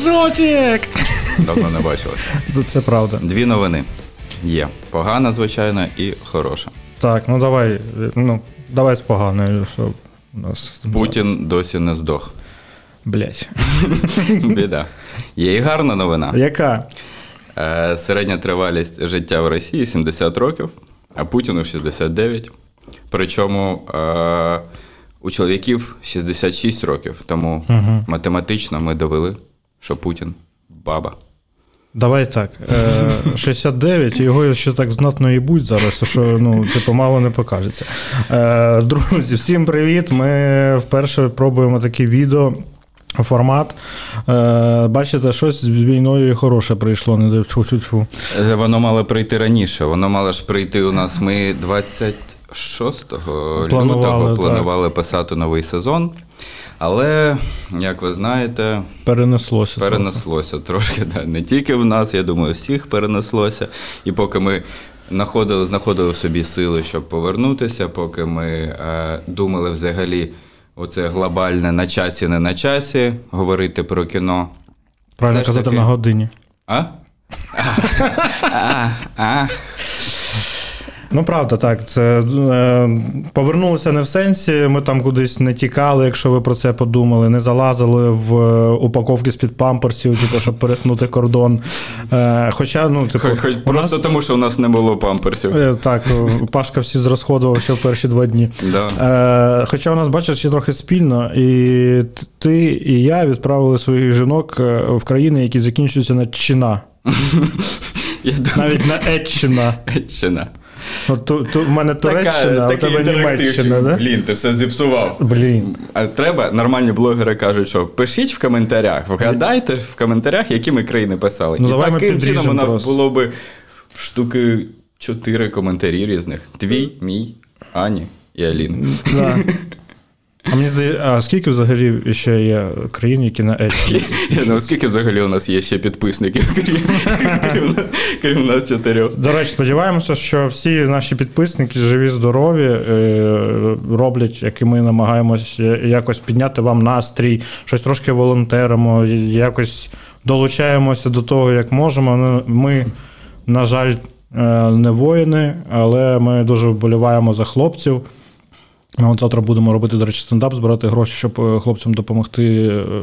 Дружочек! Давно не бачилися. Це правда. Дві новини є. Погана, звичайно, і хороша. Так, давай з поганою, щоб у нас... Путін досі не здох. Блять. Біда. Є і гарна новина. Яка? Середня тривалість життя в Росії 70 років, а Путіну 69. Причому у чоловіків 66 років. Тому математично ми довели, що Путін баба. Давай так, 69, його ще так знатно їбуть зараз, що мало не покажеться. Друзі, всім привіт, ми вперше пробуємо таке відео, формат. Бачите, щось з війною і хороше прийшло. Не тьфу-тьфу-тьфу. Воно мало прийти раніше, воно мало ж прийти у нас. Ми 26 лютого планували писати новий сезон. Але, як ви знаєте, перенеслося трошки. Да. Не тільки в нас, я думаю, всіх перенеслося. І поки ми знаходили в собі сили, щоб повернутися, поки ми думали взагалі оце глобальне на часі, не на часі, говорити про кіно. Правильно казати на годині. Правда, так. Це повернулося не в сенсі, ми там кудись не тікали, якщо ви про це подумали, не залазили в упаковки з-під памперсів, щоб перетнути кордон. Хоча, просто нас... тому, що у нас не було памперсів. Так, Пашка всі зрозходував ще в перші 2 дні. Да. Хоча у нас, бачиш, ще трохи спільно, і ти, і я відправили своїх жінок в країни, які закінчуються на чина. Навіть на етчина. Етчина. У мене Туреччина, а у тебе Німеччина, да? Блін, ти все зіпсував. Блін. А треба, нормальні блогери кажуть, що пишіть в коментарях, вгадайте в коментарях, які ми країни писали. І таким чином у нас було би штуки 4 коментарі різних. Твій, мій, Ані і Аліни. Так. А мені здається, а скільки взагалі ще є країн, які на етчині? Скільки взагалі у нас є ще підписників, крім нас 4? До речі, сподіваємося, що всі наші підписники живі, здорові, роблять, як і ми намагаємося якось підняти вам настрій, щось трошки волонтеримо, якось долучаємося до того, як можемо. Ми, на жаль, не воїни, але ми дуже вболіваємо за хлопців. Ми от завтра будемо робити, до речі, стендап, збирати гроші, щоб хлопцям допомогти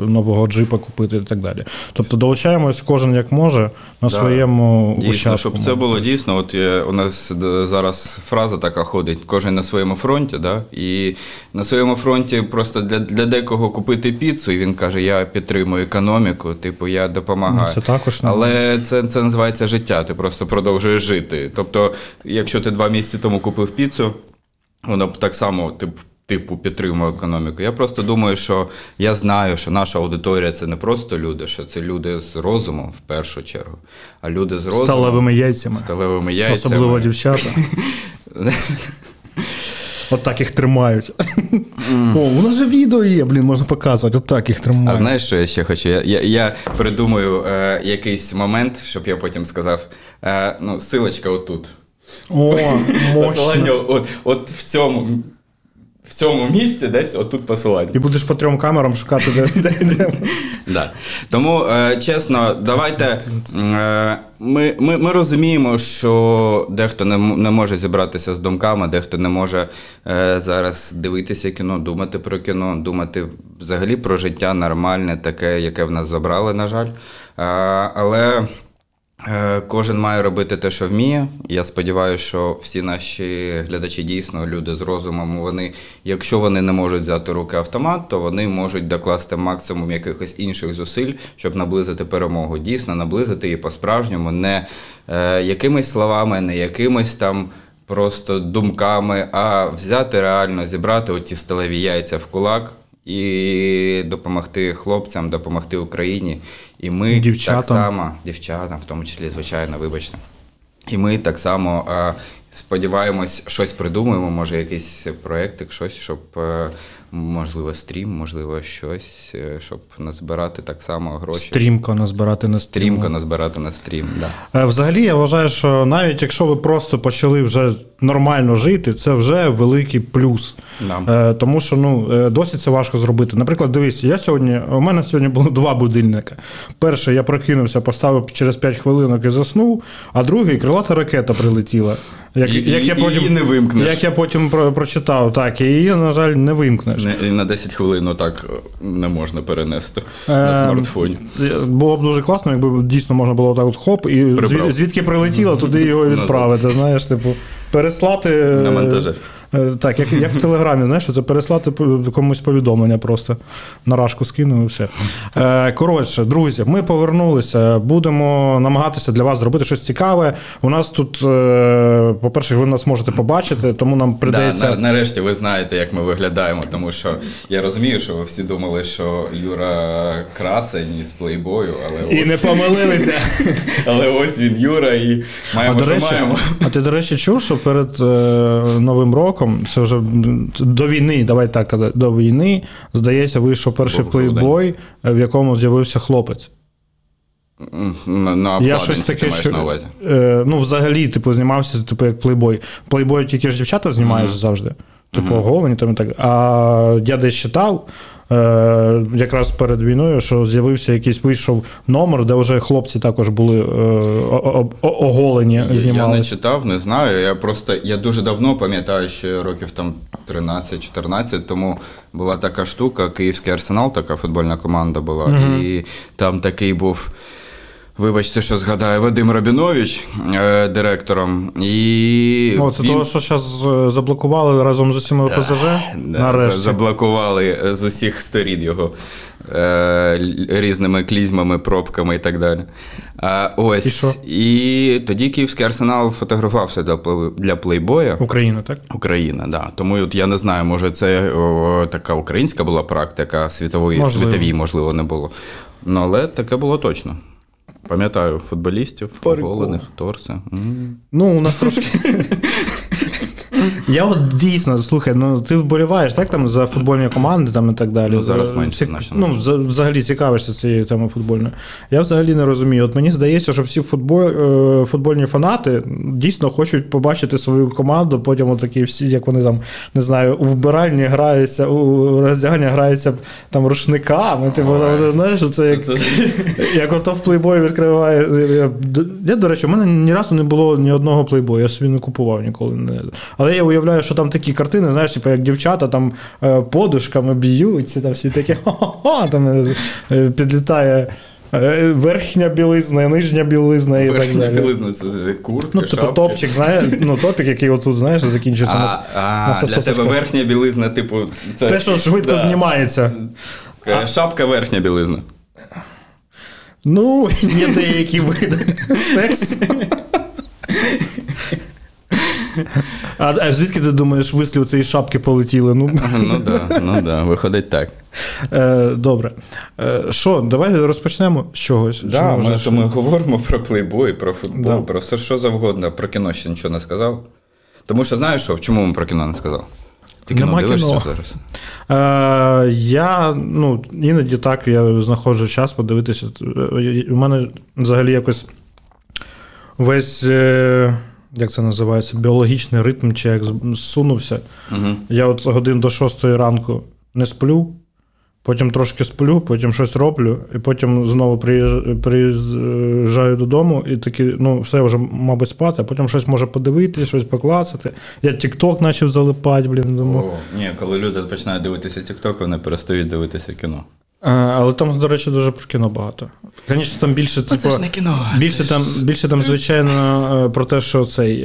нового джипа купити і так далі. Тобто долучаємось кожен як може на своєму участку. Дійсно, щоб це було дійсно. От у нас зараз фраза така ходить, кожен на своєму фронті, да? І на своєму фронті просто для декого купити піцу, і він каже, я підтримую економіку, типу, я допомагаю. Це також. Але це називається життя, ти просто продовжуєш жити. Тобто, якщо ти 2 місяці тому купив піцу, воно б так само, типу, підтримує економіку. Я просто думаю, що я знаю, що наша аудиторія – це не просто люди, що це люди з розумом, в першу чергу. А люди з розумом… Сталевими яйцями. Особливо дівчата. От так їх тримають. О, у нас же відео є, блін, можна показувати. От так їх тримають. А знаєш, що я ще хочу? Я придумаю якийсь момент, щоб я потім сказав. Силочка отут. О, посилання от в цьому місці, десь отут посилання. І будеш по 3 камерам шукати, де. Да. Тому, чесно, давайте, ми розуміємо, що дехто не може зібратися з думками, дехто не може зараз дивитися кіно, думати про кіно, думати взагалі про життя нормальне, таке, яке в нас забрали, на жаль. Але... Кожен має робити те, що вміє. Я сподіваюся, що всі наші глядачі дійсно люди з розумом, вони, якщо вони не можуть взяти в руки автомат, то вони можуть докласти максимум якихось інших зусиль, щоб наблизити перемогу. Дійсно, наблизити її по-справжньому, не якимись словами, не якимись там просто думками, а взяти реально, зібрати оті сталеві яйця в кулак і допомогти хлопцям, допомогти Україні. І ми дівчатам. Так само, дівчатам, в тому числі, звичайно, вибачте. І ми так само сподіваємось, щось придумаємо, може якийсь проєктик, щось, щоб, можливо, стрім, можливо, щось, щоб назбирати так само гроші. Стрімко назбирати на стрім, да. Взагалі, я вважаю, що навіть якщо ви просто почали вже нормально жити, це вже великий плюс. Тому що досі це важко зробити. Наприклад, дивись, у мене сьогодні було 2 будильника. Перший я прокинувся, поставив через 5 хвилинок і заснув, а другий крилата ракета прилетіла. Як я потім прочитав, так, і її, на жаль, не вимкнеш. І на 10 хвилин отак не можна перенести на смартфоні. Було б дуже класно, якби дійсно можна було отак от хоп, і звідки прилетіло, туди його відправити, знаєш, типу, переслати... На монтажі. Так, як в Телеграмі, знаєш, це переслати комусь повідомлення просто. Нарашку скину і все. Коротше, друзі, ми повернулися. Будемо намагатися для вас зробити щось цікаве. У нас тут, по-перше, ви нас можете побачити, тому нам прийдеться... Нарешті ви знаєте, як ми виглядаємо, тому що я розумію, що ви всі думали, що Юра красень з плейбою, але ось... І не помилилися. Але ось він, Юра, і маємо, що маємо. А ти, до речі, чув, що перед Новим роком це вже до війни, давай так казати, до війни, здається, вийшов перший плейбой, в якому з'явився хлопець. Я щось таке, що, взагалі, знімався, як плейбой. Плейбой тільки ж дівчата знімаються завжди. Голені там і так. А я десь читав, якраз перед війною, що з'явився якийсь, вийшов номер, де вже хлопці також були оголені, знімалися. Я не читав, не знаю, я дуже давно пам'ятаю, ще років там 13-14, тому була така штука, Київський Арсенал, така футбольна команда була, і там такий був, вибачте, що згадаю, Вадим Рабінович директором. Це того, що зараз заблокували разом з усіма ОПЗЖ? Нарешті. Заблокували з усіх сторін його різними клізмами, пробками і так далі. І тоді Київський Арсенал фотографувався для плейбоя. Україна, так? Україна, так. Да. Тому я не знаю, може це така українська була практика, світовій, можливо, не було. Але таке було точно. Пам'ятаю футболістів, оголених, торси. У нас трошки... Я дійсно, слухай, ти вболіваєш, так, там, за футбольні команди, там, і так далі. Зараз менше, значно. Взагалі цікавишся цією темою футбольною. Я взагалі не розумію. От мені здається, що всі футбольні фанати дійсно хочуть побачити свою команду, потім отакі всі, як вони там, не знаю, у вбиральні граються, у роздягальні граються там рушниками, типу, знаєш, це як ото в плейбої відкриває. Я, до речі, у мене ні разу не було ні одного плейбою, я собі не купував ніколи. Але я уявляю, що там такі картини, знаєш, типу, як дівчата там подушками б'ються, там всі такі хо-хо-хо, там підлітає верхня білизна, нижня білизна і так далі. Білизна — це куртки, шапки. Типу топчик, знаєш, топік, який отут, знаєш, закінчується на сосочках. Для тебе верхня білизна, типу... Це, те, що швидко знімається. Шапка — верхня білизна. Є деякі види сексу. А звідки, ти думаєш, вислів цієї шапки полетіли? Ну да, виходить так. Добре. Що, давай розпочнемо з чогось. Ми говоримо про плейбой, про футбол, про все, що завгодно. Про кіно ще нічого не сказав. Тому що, знаєш що, чому ми про кіно не сказали? Нема кіно. Я, іноді так, я знаходжу час подивитися. У мене взагалі якось весь... як це називається, біологічний ритм, чи як зсунувся. Я от годин до 6 ранку не сплю, потім трошки сплю, потім щось роблю, і потім знову приїжджаю додому, і таки, все, вже, мабуть, спати, а потім щось може подивитися, щось поклацати. Я TikTok почав залипати, думаю. Ні, коли люди починають дивитися TikTok, вони перестають дивитися кіно. Але там, до речі, дуже про кіно багато. Звісно, там більше, звичайно, про те, що цей,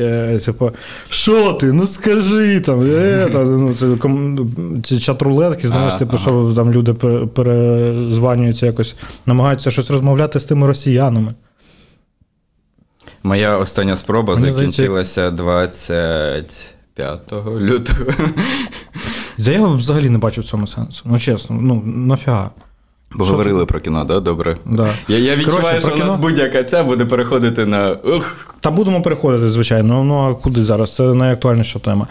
що ти, скажи, там, ці чат-рулетки, знаєш, що там люди перезванюються якось, намагаються щось розмовляти з тими росіянами. Моя остання спроба закінчилася 25 лютого. Я взагалі не бачу в цьому сенсу. Чесно, нафіга. Бо говорили про кіно, так? Добре. Я відчуваю, що у нас будь-яка ця буде переходити на... Та будемо переходити, звичайно. А куди зараз? Це найактуальніша тема.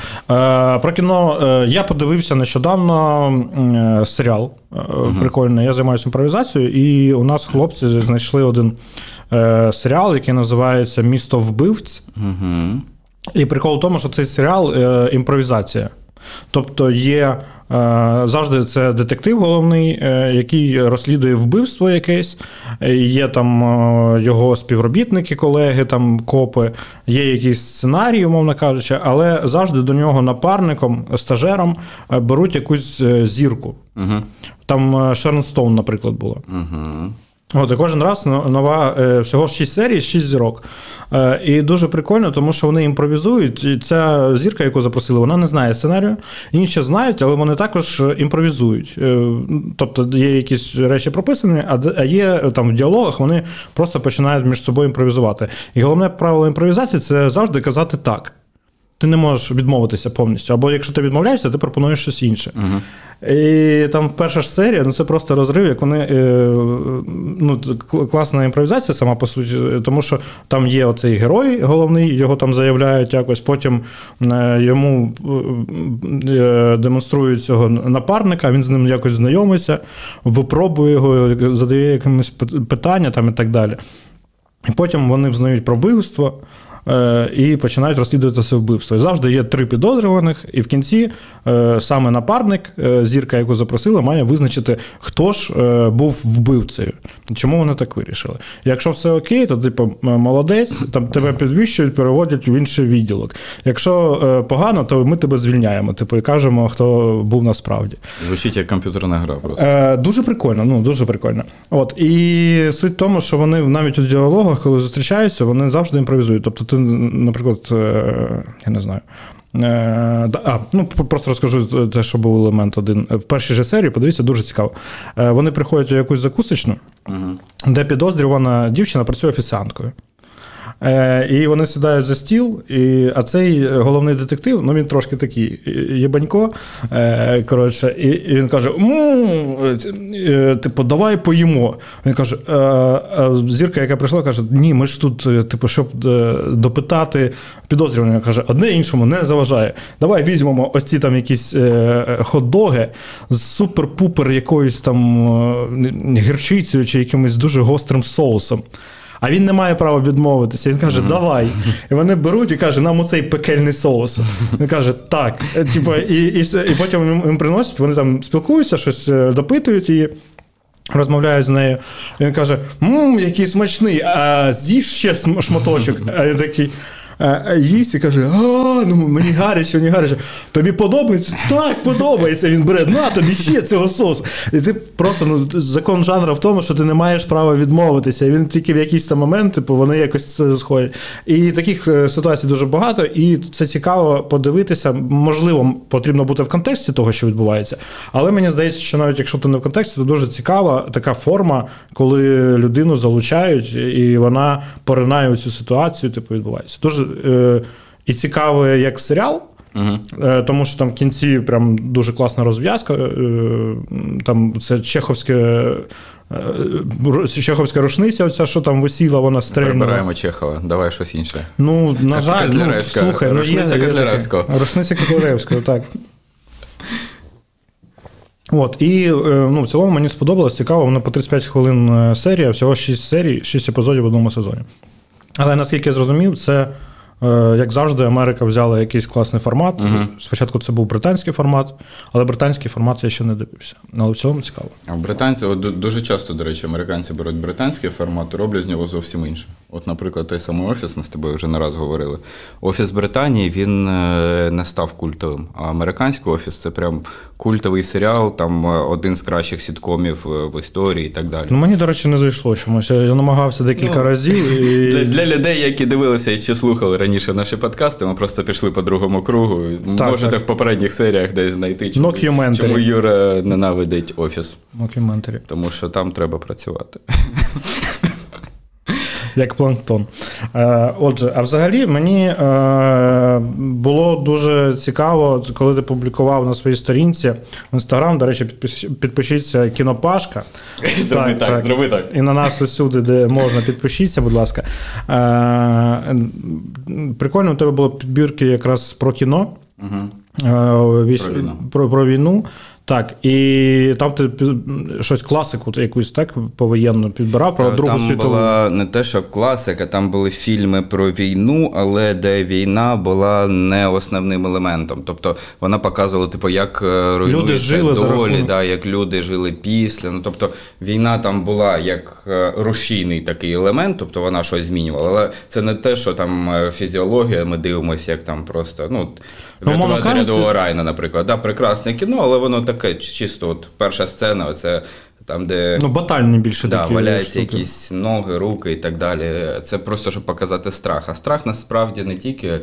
Про кіно. Я подивився нещодавно серіал прикольний. Я займаюся імпровізацією, і у нас хлопці знайшли один серіал, який називається «Місто вбивств». І прикол в тому, що цей серіал – імпровізація. Тобто є завжди це детектив головний, який розслідує вбивство якесь, є там його співробітники, колеги, там копи, є якийсь сценарій, умовно кажучи, але завжди до нього напарником, стажером беруть якусь зірку. Угу. Там Шерон Стоун, наприклад, була. Угу. От, і кожен раз нова, всього 6 серій, 6 зірок. І дуже прикольно, тому що вони імпровізують, і ця зірка, яку запросили, вона не знає сценарію, інші знають, але вони також імпровізують. Тобто є якісь речі прописані, а є там в діалогах, вони просто починають між собою імпровізувати. І головне правило імпровізації – це завжди казати «так». Ти не можеш відмовитися повністю. Або якщо ти відмовляєшся, ти пропонуєш щось інше. Uh-huh. І там перша ж серія, ну це просто розрив, як вони... Ну, класна імпровізація сама по суті, тому що там є оцей герой головний, його там заявляють якось, потім йому демонструють цього напарника, він з ним якось знайомиться, випробує його, задає якимось питання там і так далі. І потім вони взнають про вбивство, і починають розслідувати це вбивство. І завжди є 3 підозрюваних, і в кінці саме напарник, зірка, яку запросили, має визначити, хто ж був вбивцею. Чому вони так вирішили? Якщо все окей, то типу молодець, там тебе підвищують, переводять в інший відділок. Якщо погано, то ми тебе звільняємо, типу, і кажемо, хто був насправді. Звучить як комп'ютерна гра просто. Дуже прикольно, ну, дуже прикольно. От, і суть в тому, що вони навіть у діалогах, коли зустрічаються, вони завжди імпровізують. Тобто наприклад, я не знаю. Ну, просто розкажу те, що був елемент один. В першій же серії, подивіться, дуже цікаво. Вони приходять у якусь закусочну, де підозрювана дівчина працює офіціанткою. І вони сідають за стіл, а цей головний детектив, ну він трошки такий єбанько, коротше, і він каже, типу, давай поїмо. Він каже, зірка, яка прийшла, каже, ні, ми ж тут, типу, щоб допитати підозрюваного, каже, одне іншому не заважає. Давай візьмемо ось ці там якісь хот-доги з супер-пупер якоюсь там гірчицею чи якимось дуже гострим соусом. А він не має права відмовитися. Він каже, давай. І вони беруть і каже, нам оцей пекельний соус. Він каже, так. Типу, і потім їм приносять, вони там спілкуються, щось допитують її, розмовляють з нею. І він каже, який смачний, а з'їж ще шматочок. А він такий... їсть і каже, мені гаряче, Тобі подобається? Так, подобається. Він бере, на, тобі ще цього соусу. І ти просто, закон жанру в тому, що ти не маєш права відмовитися. І він тільки в якийсь там момент, типу, вони якось це сходять. І таких ситуацій дуже багато, і це цікаво подивитися. Можливо, потрібно бути в контексті того, що відбувається. Але мені здається, що навіть якщо ти не в контексті, то дуже цікава така форма, коли людину залучають, і вона поринає у цю ситуацію, типу, відбувається. Дуже і цікавий як серіал, тому що там в кінці прям дуже класна розв'язка, там це чеховська рушниця, оця, що там висіла, вона стрельнула. Прибираємо Чехова, давай щось інше. Ну, на жаль, слухай, рушниця Котляревського. Рушниця Котляревського, так. От, і в цілому мені сподобалось, цікаво, вона по 35 хвилин серія, всього 6 серій, 6 епізодів в одному сезоні. Але, наскільки я зрозумів, це, як завжди, Америка взяла якийсь класний формат. Угу. Спочатку це був британський формат, але британський формат я ще не дивився. Але в цілому цікаво. А британці, дуже часто, до речі, американці беруть британський формат і роблять з нього зовсім інше. От, наприклад, той самий «Офіс», ми з тобою вже не раз говорили. Офіс Британії, він не став культовим. А американський «Офіс» — це прям культовий серіал, там один з кращих сіткомів в історії і так далі. Ну, мені, до речі, не зайшло чомусь. Я намагався декілька разів. І... Для людей, які дивилися і чи слухали раніше наші подкасти, ми просто пішли по другому кругу. Так, можете так. В попередніх серіях десь знайти, чому Юра ненавидить «Офіс». Тому що там треба працювати. Як планктон. Отже, а взагалі мені було дуже цікаво, коли ти публікував на своїй сторінці в Instagram, до речі, підпишіться «Кінопашка». Зроби так. І на нас усюди, де можна, підпишіться, будь ласка. Прикольно, у тебе були підбірки якраз про кіно. Про війну. Так, і там ти щось класику якусь так повоєнну підбирав про Другу світову. Там була не те, що класика, там були фільми про війну, але де війна була не основним елементом. Тобто вона показувала, типу, як руйнуються долі, да, як люди жили після. Ну, тобто війна там була як рушійний такий елемент, тобто вона щось змінювала. Але це не те, що там фізіологія, ми дивимося, як там просто, ну, «Врятувати рядового Райана», наприклад. Да, прекрасне кіно, але воно таке чисто, от перша сцена, оце там, де батальні більше да, такі валяються штуки. Якісь ноги, руки і так далі. Це просто, щоб показати страх. А страх насправді не тільки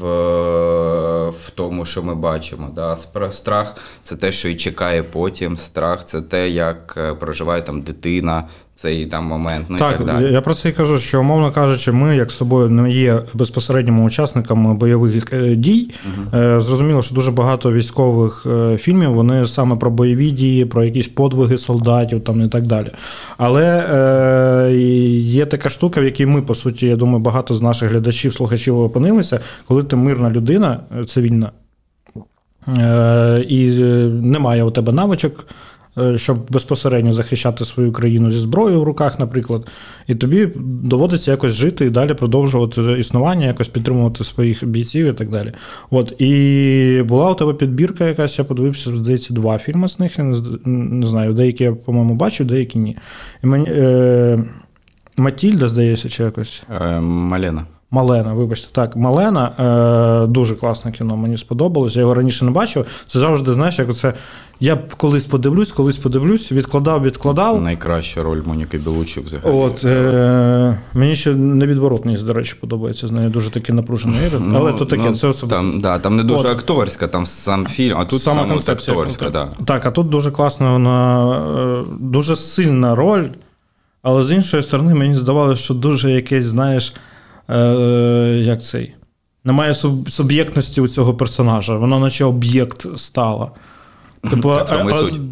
в тому, що ми бачимо. Да. Страх – це те, що і чекає потім. Страх – це те, як проживає там дитина. Цей там момент, ну так, і так далі. Я про це і кажу, що, умовно кажучи, ми, як з собою, не є безпосередніми учасниками бойових дій. Угу. Зрозуміло, що дуже багато військових фільмів, вони саме про бойові дії, про якісь подвиги солдатів там, і так далі. Але є така штука, в якій ми, по суті, я думаю, багато з наших глядачів, слухачів опинилися, коли ти мирна людина, цивільна, і немає у тебе навичок, щоб безпосередньо захищати свою країну зі зброєю в руках, наприклад. І тобі доводиться якось жити і далі продовжувати існування, якось підтримувати своїх бійців і так далі. От. І була у тебе підбірка якась, я подивився, здається, 2 фільми з них, я не знаю, деякі я, по-моєму, бачив, деякі ні. І мені, Матільда, здається, чи якось? Малена, вибачте, так, Малена, дуже класне кіно, мені сподобалось, я його раніше не бачив, це завжди, знаєш, як оце, я колись подивлюсь, відкладав. Це найкраща роль Моніки Беллуччі взагалі. От, мені ще невідворотність, до речі, подобається, з нею дуже таки напружений ігри, але то таке, це особисто. Там не дуже акторська, там сам фільм, а тут саме акторська, да. Так, а тут дуже класна вона, дуже сильна роль, але з іншої сторони мені здавалося, що дуже якесь, знаєш, немає суб'єктності у цього персонажа, вона наче об'єкт стала. Типу,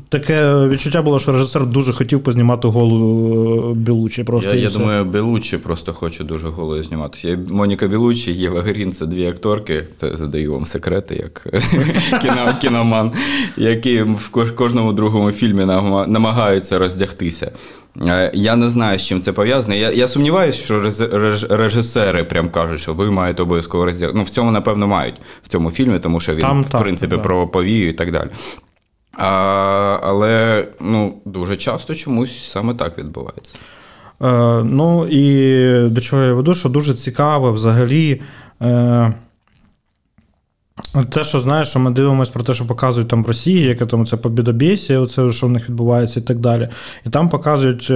таке відчуття було, що режисер дуже хотів познімати голу Беллуччі. Я думаю, Беллуччі просто хоче дуже голою знімати. Моніка Беллуччі, Єва Грін — це 2 акторки, це задаю вам секрети, як кіноман, які в кожному другому фільмі намагаються роздягтися. Я не знаю, з чим це пов'язано. Я сумніваюся, що режисери прям кажуть, що ви маєте обов'язково роздягати. Ну, в цьому, напевно, мають, в цьому фільмі, тому що він, в принципі, про повію і так далі. Але, дуже часто чомусь саме так відбувається. Ну, і до чого я веду, що дуже цікаво взагалі... Те, що знаєш, що ми дивимося про те, що показують там в Росії, яке там це побєдобєсія, оце, що в них відбувається і так далі. І там показують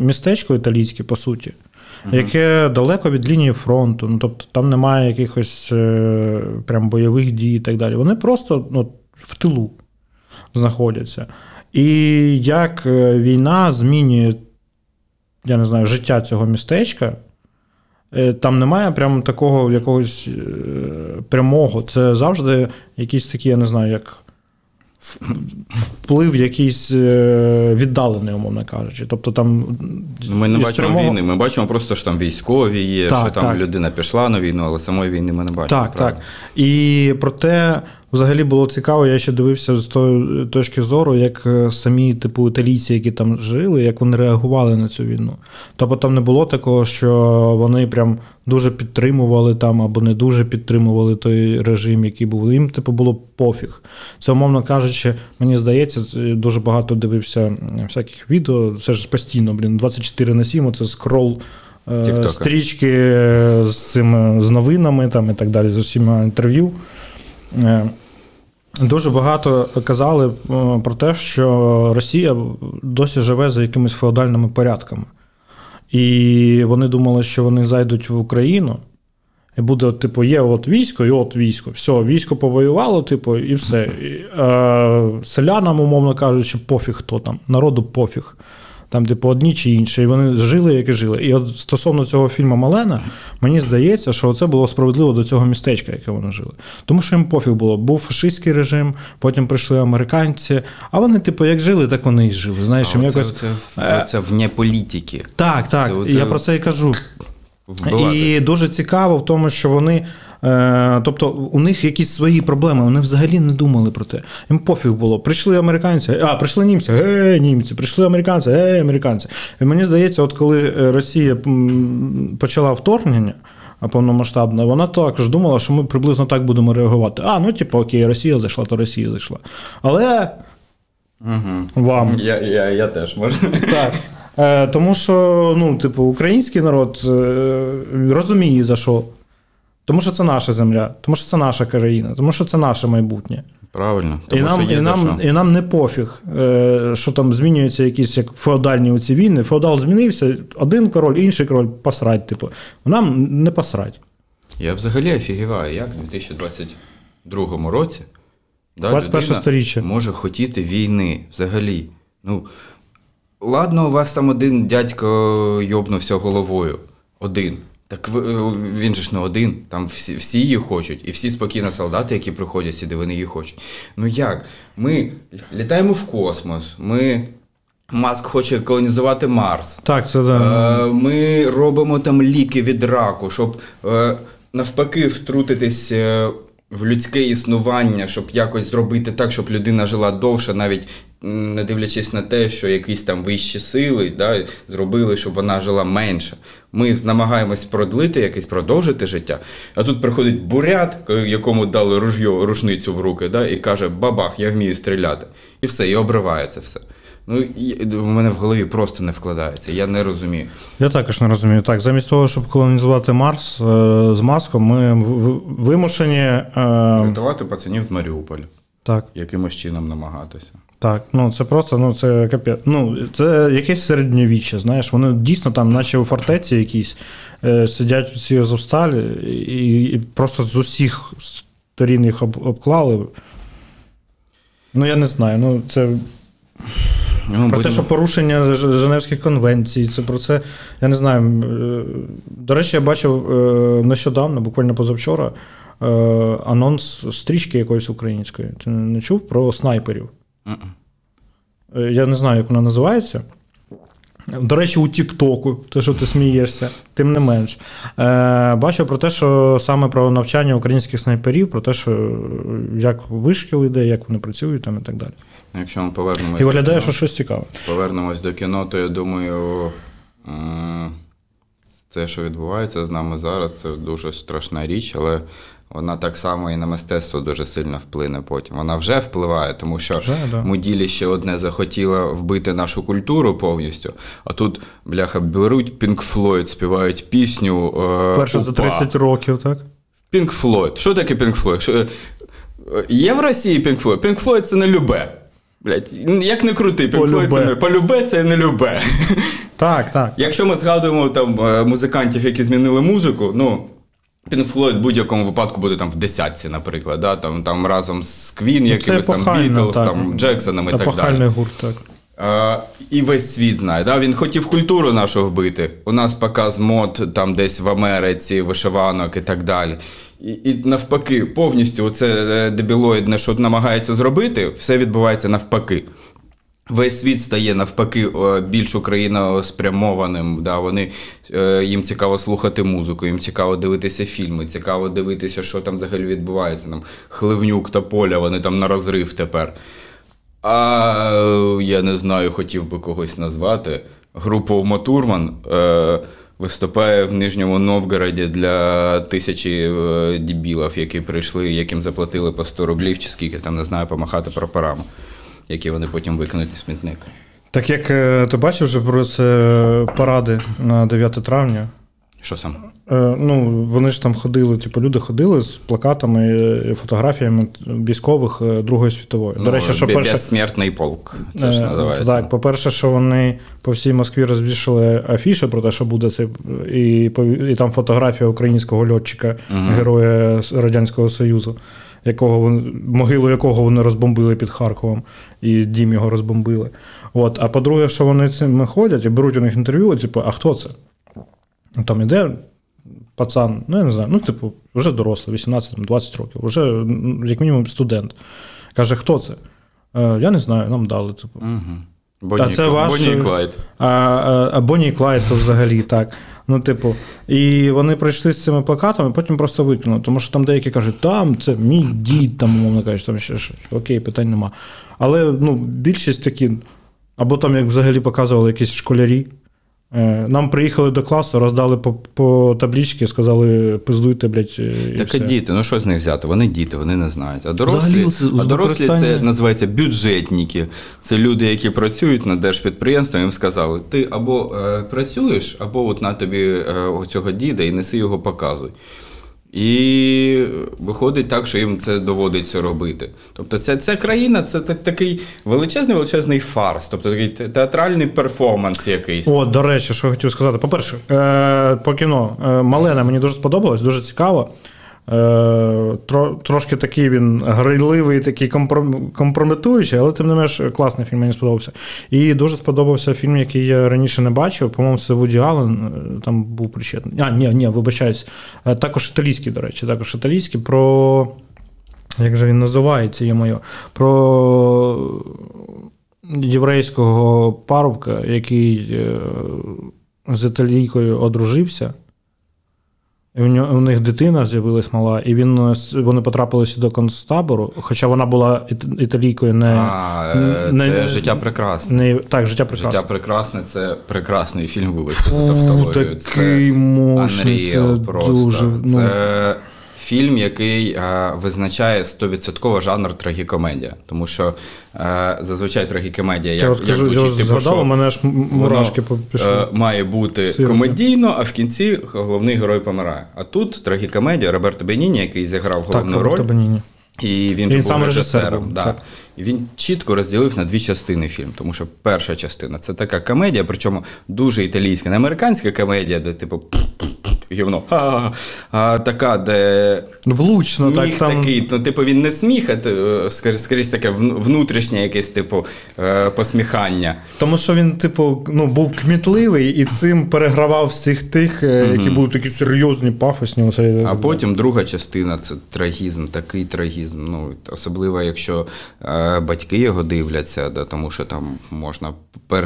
містечко італійське, по суті, яке далеко від лінії фронту, тобто там немає якихось прям бойових дій і так далі. Вони просто в тилу знаходяться. І як війна змінює, я не знаю, життя цього містечка. Там немає прямо такого якогось прямого. Це завжди якийсь такий, я не знаю, як вплив якийсь віддалений, умовно кажучи. Тобто там... Ми не бачимо війни, ми бачимо просто, що там військові є, так, що там людина пішла на війну, але самої війни ми не бачимо. Так, правильно? Так. І проте взагалі було цікаво, я ще дивився з тої точки зору, як самі типу італійці, які там жили, як вони реагували на цю війну. Тобто там не було такого, що вони прям дуже підтримували там або не дуже підтримували той режим, який був. Їм типу було пофіг. Це, умовно кажучи, мені здається, дуже багато дивився всяких відео. Це ж постійно, 24/7, це скрол стрічки з новинами там і так далі, з усіма інтерв'ю. Дуже багато казали про те, що Росія досі живе за якимись феодальними порядками. І вони думали, що вони зайдуть в Україну, і буде, типу, є от військо, і от військо. Все, військо повоювало, типу, і все. Селянам, умовно кажучи, пофіг, хто там, народу пофіг. Там, типу, одні чи інші. І вони жили, як і жили. І от стосовно цього фільму «Малена», мені здається, що це було справедливо до цього містечка, яке вони жили. Тому що їм пофіг було. Був фашистський режим, потім прийшли американці. А вони, типу, як жили, так вони і жили. Знаєш, їм якось... Це вне політики. Так, так. Я про це і кажу. вбивати. І дуже цікаво в тому, що вони, тобто у них якісь свої проблеми, вони взагалі не думали про те. Їм пофіг було. Прийшли американці, прийшли німці, німці, прийшли американці, американці. І мені здається, от коли Росія почала вторгнення, повномасштабне, вона також думала, що ми приблизно так будемо реагувати. Окей, Росія зайшла, то Росія зайшла. Але вам. Я теж, можу. Так. Тому що, український народ розуміє, за що. Тому що це наша земля, тому що це наша країна, тому що це наше майбутнє. Правильно. І нам не пофіг, що там змінюються якісь як феодальні оці війни. Феодал змінився, один король, інший король, посрать, Нам не посрать. Я взагалі офігіваю, як в 2022 році людина може хотіти війни взагалі. Ладно, у вас там один дядько йобнувся головою. Один. Так він же ж не один, там всі її хочуть, і всі спокійно солдати, які приходять сюди, вони її хочуть. Як? Ми літаємо в космос, Маск хоче колонізувати Марс. Так, це да. Ми робимо там ліки від раку, щоб навпаки втрутитись в людське існування, щоб якось зробити так, щоб людина жила довше, навіть не дивлячись на те, що якісь там вищі сили зробили, щоб вона жила менше. Ми намагаємось продовжити життя. А тут приходить бурят, якому дали рушницю в руки, і каже: бабах, я вмію стріляти. І все, і обривається все. В мене в голові просто не вкладається. Я не розумію. Я також не розумію. Так, замість того, щоб колонізувати Марс з Маском, ми вимушені... Рятувати пацанів з Маріуполя. Так. Якимось чином намагатися. Так, це просто, це капець. Це якесь середньовіччя, знаєш. Вони дійсно там, наче у фортеці якійсь, сидять всі зовсталі і просто з усіх сторін їх обклали. Я не знаю, це... Про те, що порушення Женевських конвенцій, це про це, я не знаю. До речі, я бачив нещодавно, буквально позавчора, анонс стрічки якоїсь української. Ти не чув про снайперів? Я не знаю, як вона називається. До речі, у Тік-Току, те, що ти смієшся, тим не менш. Бачив про те, що саме про навчання українських снайперів, про те, що як вишкіл іде, як вони працюють там і так далі. Якщо ми повернемось, і виглядає, що щось цікаве. Повернемось до кіно, то я думаю, це, що відбувається з нами зараз, це дуже страшна річ, але вона так само і на мистецтво дуже сильно вплине потім. Вона вже впливає, тому що Муділі ще одне захотіло вбити нашу культуру повністю, а тут, бляха, беруть Pink Floyd, співають пісню вперше за 30 років, так? Pink Floyd. Що таке Pink Floyd? Є в Росії Pink Floyd? Pink Floyd — це не любе. Блять, як не крути, полюбе це не любе. Так, так. Якщо ми згадуємо там музикантів, які змінили музику, Pink Floyd в будь-якому випадку буде там в десятці, наприклад, там разом з Квін, якимось там Бітлз, там Джексоном і так далі. Епохальний гурт, так. І весь світ знає. Він хотів культуру нашу вбити. У нас показ мод там десь в Америці, вишиванок і так далі. І навпаки, повністю це дебілоїдне, що намагається зробити, все відбувається навпаки. Весь світ стає навпаки більш україноспрямованим. Їм цікаво слухати музику, їм цікаво дивитися фільми, цікаво дивитися, що там взагалі відбувається. Там Хливнюк та Поля, вони там на розрив тепер. Я не знаю, хотів би когось назвати. Група Матурман виступає в Нижньому Новгороді для тисячі дебілів, які прийшли, яким заплатили по 100 рублів чи скільки, там не знаю, помахати прапорами, які вони потім викинуть в смітник. Так як ти бачив вже про це паради на 9 травня? Що саме? Вони ж там ходили, люди ходили з плакатами, фотографіями військових Другої світової. До речі, що безсмертний полк, це ж називається. Так, по-перше, що вони по всій Москві розвішали афіші про те, що буде це, і там фотографія українського льотчика, героя Радянського Союзу, могилу якого вони розбомбили під Харковом, і дім його розбомбили. А по-друге, що вони цим ходять і беруть у них інтерв'ю, а хто це? Там іде пацан, я не знаю, вже дорослий, 18-20 років, вже як мінімум студент. Каже, хто це? Я не знаю, нам дали. Бонні і Клайд. Бонні і Клайд, то взагалі так. Ну, типу, і вони прийшли з цими плакатами, потім просто викинули. Тому що там деякі кажуть, там це мій дід, там, умовно кажучи, там ще ж окей, питань нема. Але ну, більшість такі, або там, як взагалі показували якісь школярі. Нам приїхали до класу, роздали по табличці, сказали, пиздуйте, блядь, і так, все. Так, діти, ну що з них взяти? Вони діти, вони не знають. А дорослі це називається бюджетники. Це люди, які працюють на держпідприємстві, їм сказали, ти або працюєш, або от на тобі цього діда і неси його, показуй. І виходить так, що їм це доводиться робити. Тобто це країна, це такий величезний фарс, тобто такий театральний перформанс якийсь. О, до речі, що хотів сказати. По-перше, по кіно. Малена мені дуже сподобалось, дуже цікаво. Трошки такий він грайливий, такий компрометуючий, але тим не менш класний фільм, мені сподобався. І дуже сподобався фільм, який я раніше не бачив, по-моєму, це Вуді Аллен, там був причетний. Ні, вибачаюсь. Також італійський, до речі, про... Як же він називається, є-моє? Про єврейського парубка, який з італійкою одружився. У них дитина з'явилась мала, і вони потрапили сюди до концтабору, хоча вона була італійкою це «Життя прекрасне». Так, «Життя прекрасне». «Життя прекрасне» — це прекрасний фільм, вибачте за тавтологію. Такий мощний, це просто. Дуже. Це фільм, який визначає 100% жанр трагікомедія, тому що зазвичай трагікомедія, як звучить, має бути комедійно, а в кінці головний герой помирає. А тут трагікомедія, Роберто Беніні, який зіграв головну роль, і він же був режисером. І він чітко розділив на дві частини фільм, тому що перша частина – це така комедія, причому дуже італійська, не американська комедія, де типу гівно, така, де влучно, сміх так, там... такий, ну, типу, він не сміх, а скоріше таке внутрішнє якесь, типу, посміхання. Тому що він, типу, ну, був кмітливий і цим перегравав всіх тих, які були такі серйозні, пафосні. А потім друга частина – це трагізм, такий трагізм, ну, особливо, якщо батьки його дивляться, да, тому що там можна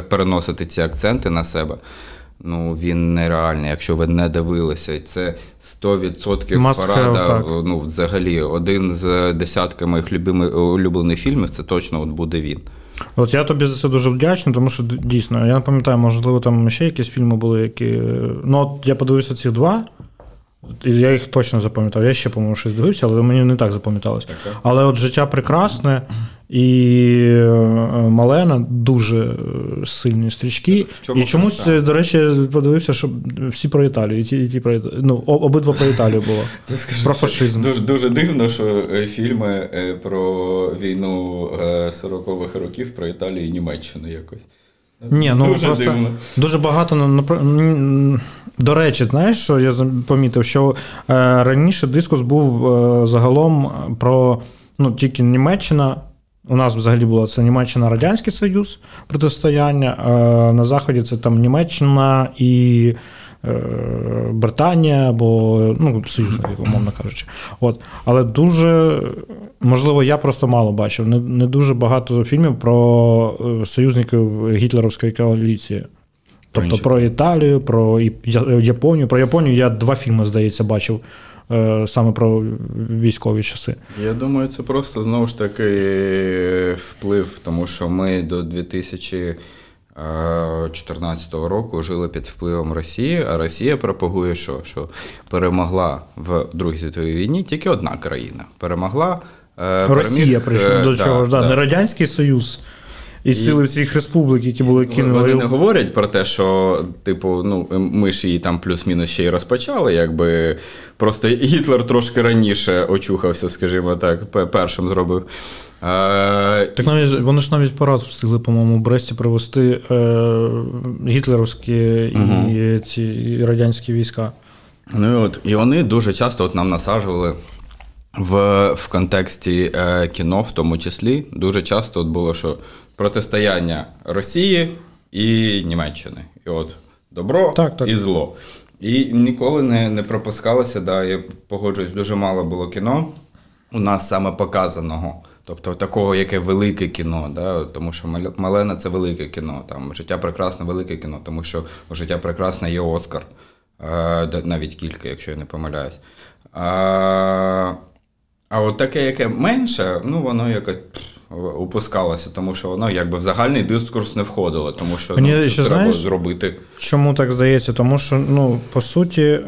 переносити ці акценти на себе. Ну, він нереальний, якщо ви не дивилися. І це 100% порада. Ну, взагалі, один з десятка моїх улюблених фільмів, це точно от буде він. От я тобі за це дуже вдячний, тому що дійсно, я не пам'ятаю, можливо, там ще якісь фільми були, які... Ну, от я подивився ці два, і я їх точно запам'ятав. Я ще, по-моєму, щось дивився, але мені не так запам'яталось. Okay. Але от «Життя прекрасне» і «Малена» дуже сильні стрічки. І чомусь, до речі, подивився, що всі про Італію. І ті про Італію. Ну, обидва про Італію було. Про фашизм. Дуже, дуже дивно, що фільми про війну 40-х років про Італію і Німеччину якось. Ні, ну дуже просто дивно. Дуже багато, до речі, знаєш, що я помітив, що раніше дискус був загалом про, ну, тільки Німеччина, у нас взагалі було це Німеччина, Радянський Союз, протистояння, на Заході це там Німеччина і Британія, або, ну, Союз, умовно кажучи. От. Але дуже, можливо, я просто мало бачив, не дуже багато фільмів про союзників гітлерівської коаліції. Тобто про Італію, про Японію. Про Японію я 2 фільми, здається, бачив саме про військові часи. Я думаю, це просто, знову ж таки, вплив, тому що ми до 2014 року жили під впливом Росії, а Росія пропагує що? Що перемогла в Другій світовій війні тільки одна країна. Перемогла... Росія прийшла до чого ж, не Радянський Союз. І сили всіх республік, які були кинули. Вони не говорять про те, що, типу, ну, ми ж її там плюс-мінус ще й розпочали, якби просто Гітлер трошки раніше очухався, скажімо так, першим зробив. Так навіть, вони ж навіть парад встигли, по-моєму, в Бресті привезти гітлерівські і ці радянські війська. Ну і от, і вони дуже часто от нам насаджували. В контексті кіно, в тому числі, дуже часто от було, що протистояння Росії і Німеччини. І от добро і зло. І ніколи не пропускалося, да, я погоджуюсь, дуже мало було кіно у нас саме показаного. Тобто такого, яке велике кіно, да? Тому що «Малена» — це велике кіно, там «Життя прекрасне» — велике кіно, тому що у «Життя прекрасне» є Оскар. навіть кілька, якщо я не помиляюсь. А от таке, яке менше, ну воно якось упускалося, тому що воно якби в загальний дискурс не входило, тому що треба зробити. Чому так здається? Тому що, по суті,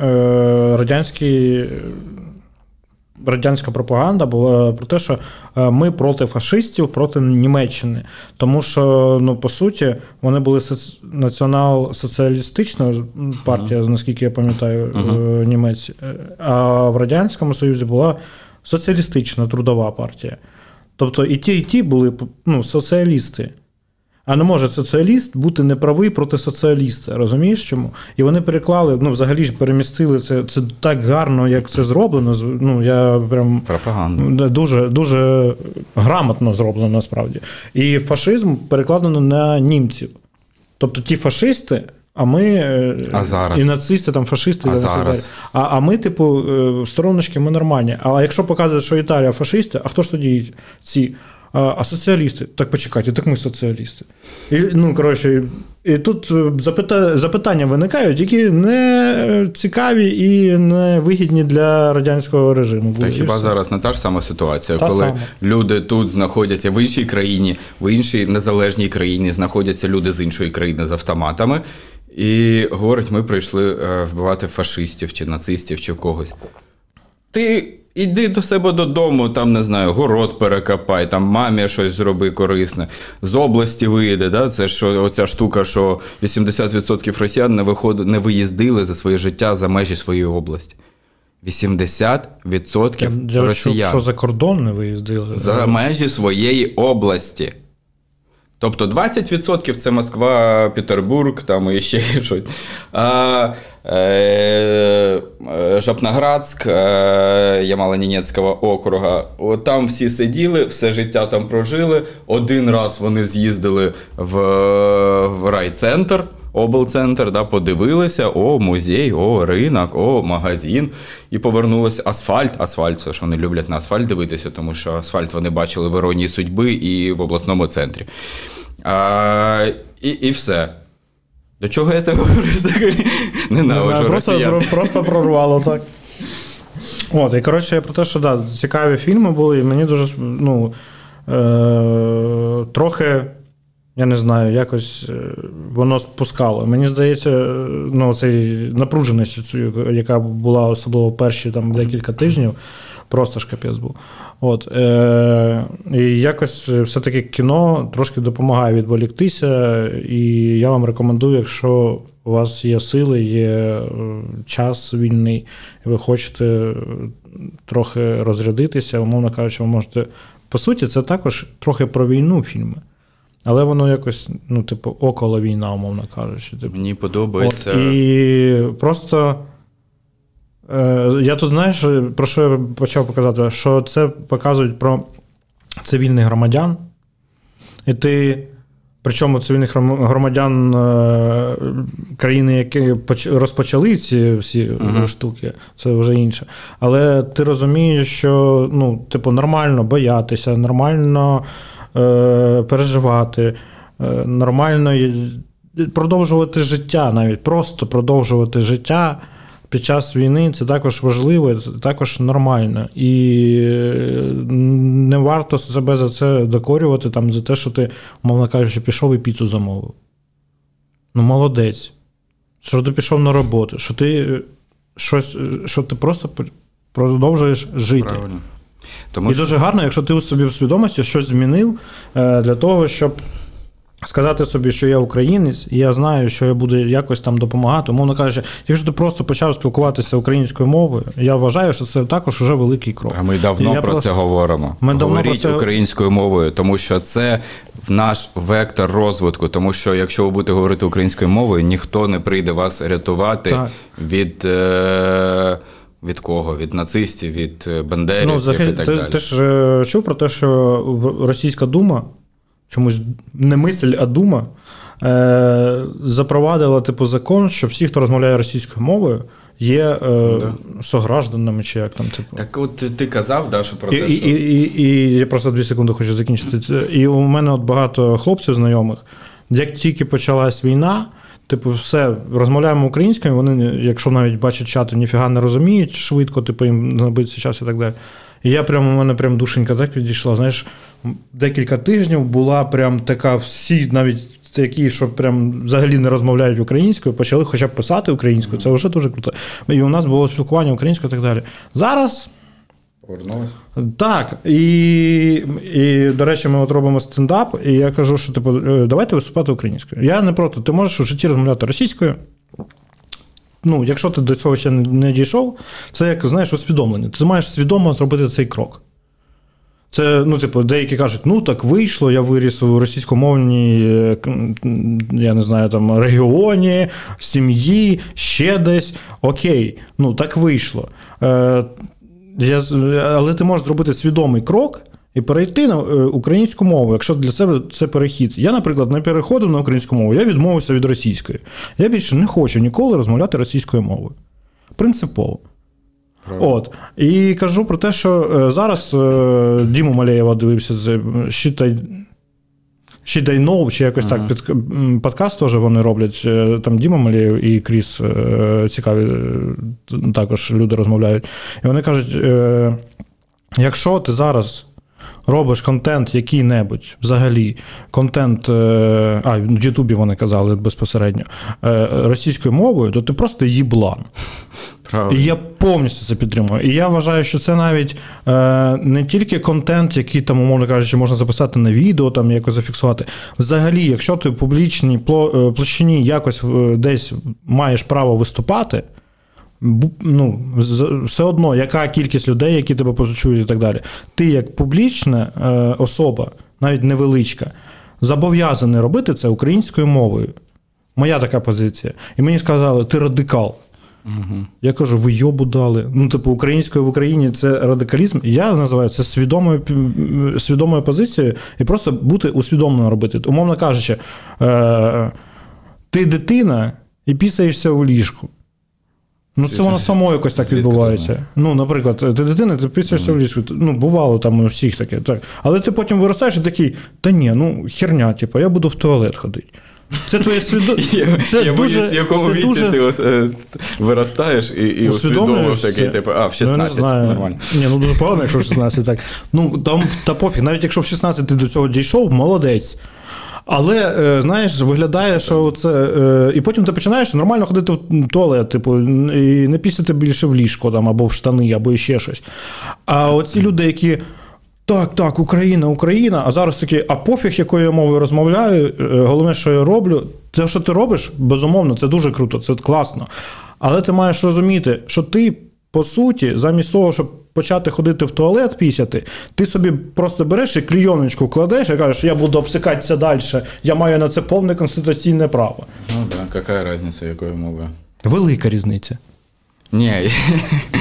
радянська пропаганда була про те, що ми проти фашистів, проти Німеччини. Тому що, по суті, вони були націонал-соціалістична партія, наскільки я пам'ятаю, німеці. А в Радянському Союзі була соціалістична трудова партія. Тобто і ті були соціалісти. А не може соціаліст бути неправий проти соціаліста, розумієш чому? І вони переклали, взагалі ж перемістили це так гарно, як це зроблено. Я прям пропаганда. Дуже, дуже грамотно зроблено насправді. І фашизм перекладено на німців. Тобто ті фашисти, а ми і нацисти, там фашисти, а ми, стороннички, ми нормальні. А якщо показують, що Італія фашисти, а хто ж тоді ці? А соціалісти? Так почекайте, так ми соціалісти. І, і тут запитання виникають, які не цікаві і не вигідні для радянського режиму. Та хіба зараз не та ж сама ситуація, коли люди тут знаходяться в іншій країні, в іншій незалежній країні, знаходяться люди з іншої країни з автоматами і говорять, ми прийшли вбивати фашистів чи нацистів чи когось. Іди до себе додому, там, не знаю, город перекопай, там мамі щось зроби корисне, з області вийде, да? Це що, оця штука, що 80% росіян не виїздили за своє життя за межі своєї області. 80% росіян. Що за кордон не виїздили? За межі своєї області. Тобто 20% це Москва, Петербург, там і ще щось. Жапноградськ, Ямало-Ненецького округа. Там всі сиділи, все життя там прожили. Один раз вони з'їздили в райцентр, облцентр, да, подивилися, о, музей, о, ринок, о, магазин. І повернулися. Асфальт, це ж вони люблять на асфальт дивитися, тому що асфальт вони бачили в «Іронії судьби» і в обласному центрі. І все. До чого я це говорю? Ненавиджу росіян. Просто прорвало так. От, і коротше, я про те, що цікаві фільми були, і мені дуже, трохи, я не знаю, якось воно спускало. Мені здається, цей напруженість, яка була особливо перші там декілька тижнів, просто ж капець був. От, і якось все-таки кіно трошки допомагає відволіктися, і я вам рекомендую, якщо у вас є сили, є час вільний, і ви хочете трохи розрядитися, умовно кажучи, ви можете... По суті, це також трохи про війну фільми. Але воно якось, около війна, умовно кажучи. Мені подобається. От, і просто... Я тут, знаєш, про що я почав показати? Що це показують про цивільних громадян. І ти... Причому цивільних громадян країни, які розпочали ці всі штуки, це вже інше. Але ти розумієш, що нормально боятися, нормально переживати, нормально продовжувати життя навіть, просто продовжувати життя під час війни, це також важливо, це також нормально. І не варто себе за це докорювати, за те, що ти, умовно кажучи, пішов і піцу замовив. Молодець. Що ти пішов на роботу, що ти просто продовжуєш жити. Правильно. І дуже гарно, якщо ти у собі в свідомості щось змінив для того, щоб сказати собі, що я українець, і я знаю, що я буду якось там допомагати. Умовно кажучи, якщо ти просто почав спілкуватися українською мовою, я вважаю, що це також вже великий крок. А ми давно про це говоримо. Говоріть українською мовою, тому що це наш вектор розвитку. Тому що якщо ви будете говорити українською мовою, ніхто не прийде вас рятувати від кого? Від нацистів, від бандерівців і так далі. Ти ж чув про те, що російська Дума, чомусь не мисль, а дума, запровадила закон, що всі, хто розмовляє російською мовою, є согражданами чи як там. Так от ти казав, що про те, що... І я просто 2 секунди хочу закінчити. І у мене багато хлопців знайомих, як тільки почалась війна, Типу, все, розмовляємо українською, вони, якщо навіть бачать чат, ніфіга не розуміють швидко, типу, їм знадобиться час і так далі. І я прямо, у мене прям душенька так підійшла, знаєш, декілька тижнів була прям така, всі навіть такі, що прям взагалі не розмовляють українською, почали хоча б писати українською, це вже дуже круто. І у нас було спілкування українською і так далі. Зараз... Повернулися? Так. І, до речі, ми от робимо стендап, і я кажу, що типу, давайте виступати українською. Я не проти, ти можеш у житті розмовляти російською. Ну, якщо ти до цього ще не дійшов, це як, знаєш, усвідомлення. Ти маєш свідомо зробити цей крок. Це, ну, типу, деякі кажуть, ну, так вийшло, я виріс у російськомовній, я не знаю, там, регіоні, сім'ї, ще десь. Окей, ну, так вийшло. Але ти можеш зробити свідомий крок і перейти на українську мову, якщо для себе це перехід. Я, наприклад, не переходив на українську мову, я відмовився від російської. Я більше не хочу ніколи розмовляти російською мовою. Принципово. Правильно. От. І кажу про те, що зараз Діму Малеєва дивився з «She They Know», чи якось так, подкаст теж вони роблять. Там Діма Малеєв і Кріс, цікаві, також люди розмовляють. І вони кажуть, якщо ти зараз робиш контент який-небудь, взагалі, контент, в Ютубі вони казали безпосередньо, російською мовою, то ти просто їблан. Правильно. І я повністю це підтримую. І я вважаю, що це навіть не тільки контент, який там, умовно кажучи, можна записати на відео, там якось зафіксувати. Взагалі, якщо ти в публічній площині якось десь маєш право виступати, ну, все одно, яка кількість людей, які тебе почують і так далі. Ти, як публічна особа, навіть невеличка, зобов'язаний робити це українською мовою. Моя така позиція. І мені сказали, ти радикал. Угу. Я кажу, ви йобу дали. Ну, типу, українською в Україні – це радикалізм. Я називаю це свідомою позицією і просто бути усвідомлено робити. Умовно кажучи, ти дитина і пісаєшся у ліжку. Ну, це воно само якось так відбувається. Ну, наприклад, ти дитина, ти писаєшся в ліску. Ну, бувало там у всіх таке. Так. Але ти потім виростаєш і такий, та ні, ну, херня, типу, я буду в туалет ходити. Це твоє Я боюсь, в якому віці ти виростаєш і усвідомив такий, типу, в 16, ну, нормально. Ні, ну, дуже погано, якщо в 16, так. Ну, там, та пофіг, навіть якщо в 16 ти до цього дійшов, молодець. Але, знаєш, виглядає, що це... І потім ти починаєш нормально ходити в туалет, типу, і не пісяти більше в ліжко, там, або в штани, або ще щось. А оці люди, які... Так, Україна, Україна. А зараз такі, а пофіг, якою я мовою розмовляю, головне, що я роблю. Те, що ти робиш, безумовно, це дуже круто, це класно. Але ти маєш розуміти, що ти, по суті, замість того, щоб почати ходити в туалет пісяти, ти собі просто береш і клійоночку кладеш і кажеш, я буду обсикатися далі, я маю на це повне конституційне право. Ну так, яка різниця, якою мовою? Велика різниця. Ні,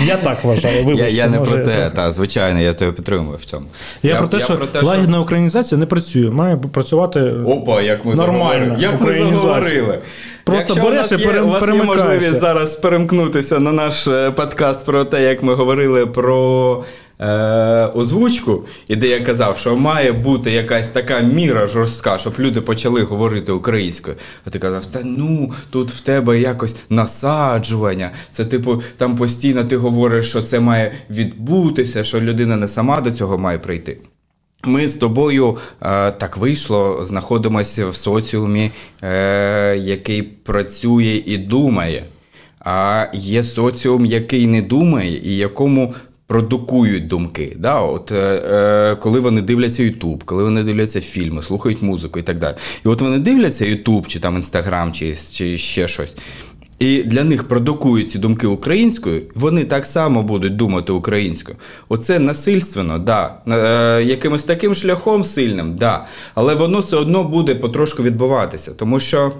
я так вважаю. Вибачте, я не про те, звичайно, я тебе підтримую в цьому. Я про те, що лагідна українізація не працює, має працювати нормально. Як ми заговорили. Просто береш і перемикаєшся. Якщо у вас є можливість зараз перемкнутися на наш подкаст про те, як ми говорили про озвучку, і де я казав, що має бути якась така міра жорстка, щоб люди почали говорити українською. А ти казав, та ну, тут в тебе якось насаджування. Це типу, там постійно ти говориш, що це має відбутися, що людина не сама до цього має прийти. Ми з тобою, так вийшло, знаходимося в соціумі, який працює і думає. А є соціум, який не думає і якому продукують думки. Да? От, коли вони дивляться YouTube, коли вони дивляться фільми, слухають музику і так далі. І от вони дивляться YouTube, чи там Instagram, чи ще щось. І для них продукують ці думки українською, вони так само будуть думати українською. Оце насильственно, да. Якимось таким шляхом сильним, да. Але воно все одно буде потрошку відбуватися. Тому що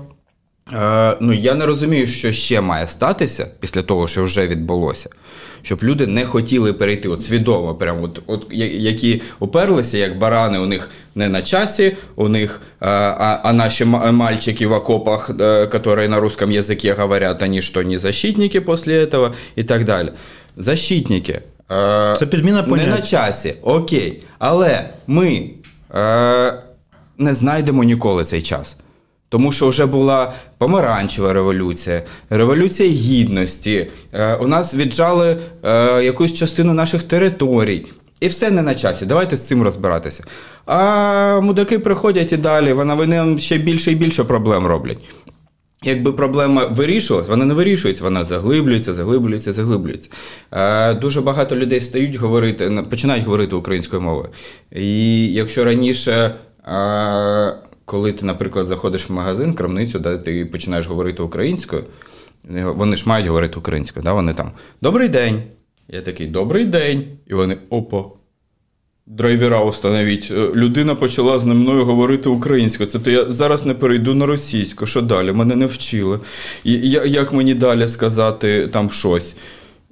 я не розумію, що ще має статися після того, що вже відбулося. Щоб люди не хотіли перейти, от свідомо, прям, от які уперлися, як барани, у них не на часі, у них, а наші мальчики в окопах, які на русском языке говорять, вони що, не защитники після цього, і так далі. Защитники. Це підміна поняття. Не на часі, окей. Але ми не знайдемо ніколи цей час. Тому що вже була помаранчева революція, революція гідності, у нас віджали якусь частину наших територій. І все не на часі, давайте з цим розбиратися. А мудаки приходять і далі, вони нам ще більше і більше проблем роблять. Якби проблема вирішилась, вона не вирішується, вона заглиблюється. Дуже багато людей стають говорити, починають говорити українською мовою. І якщо раніше, коли ти, наприклад, заходиш в магазин, крамницю, да, ти починаєш говорити українською, вони ж мають говорити українською, да, вони там «Добрий день!» Я такий «Добрий день!» І вони «Опа! Драйвера установіть. Людина почала зі мною говорити українською. Тобто я зараз не перейду на російську. Що далі? Мене не вчили. І як мені далі сказати там щось?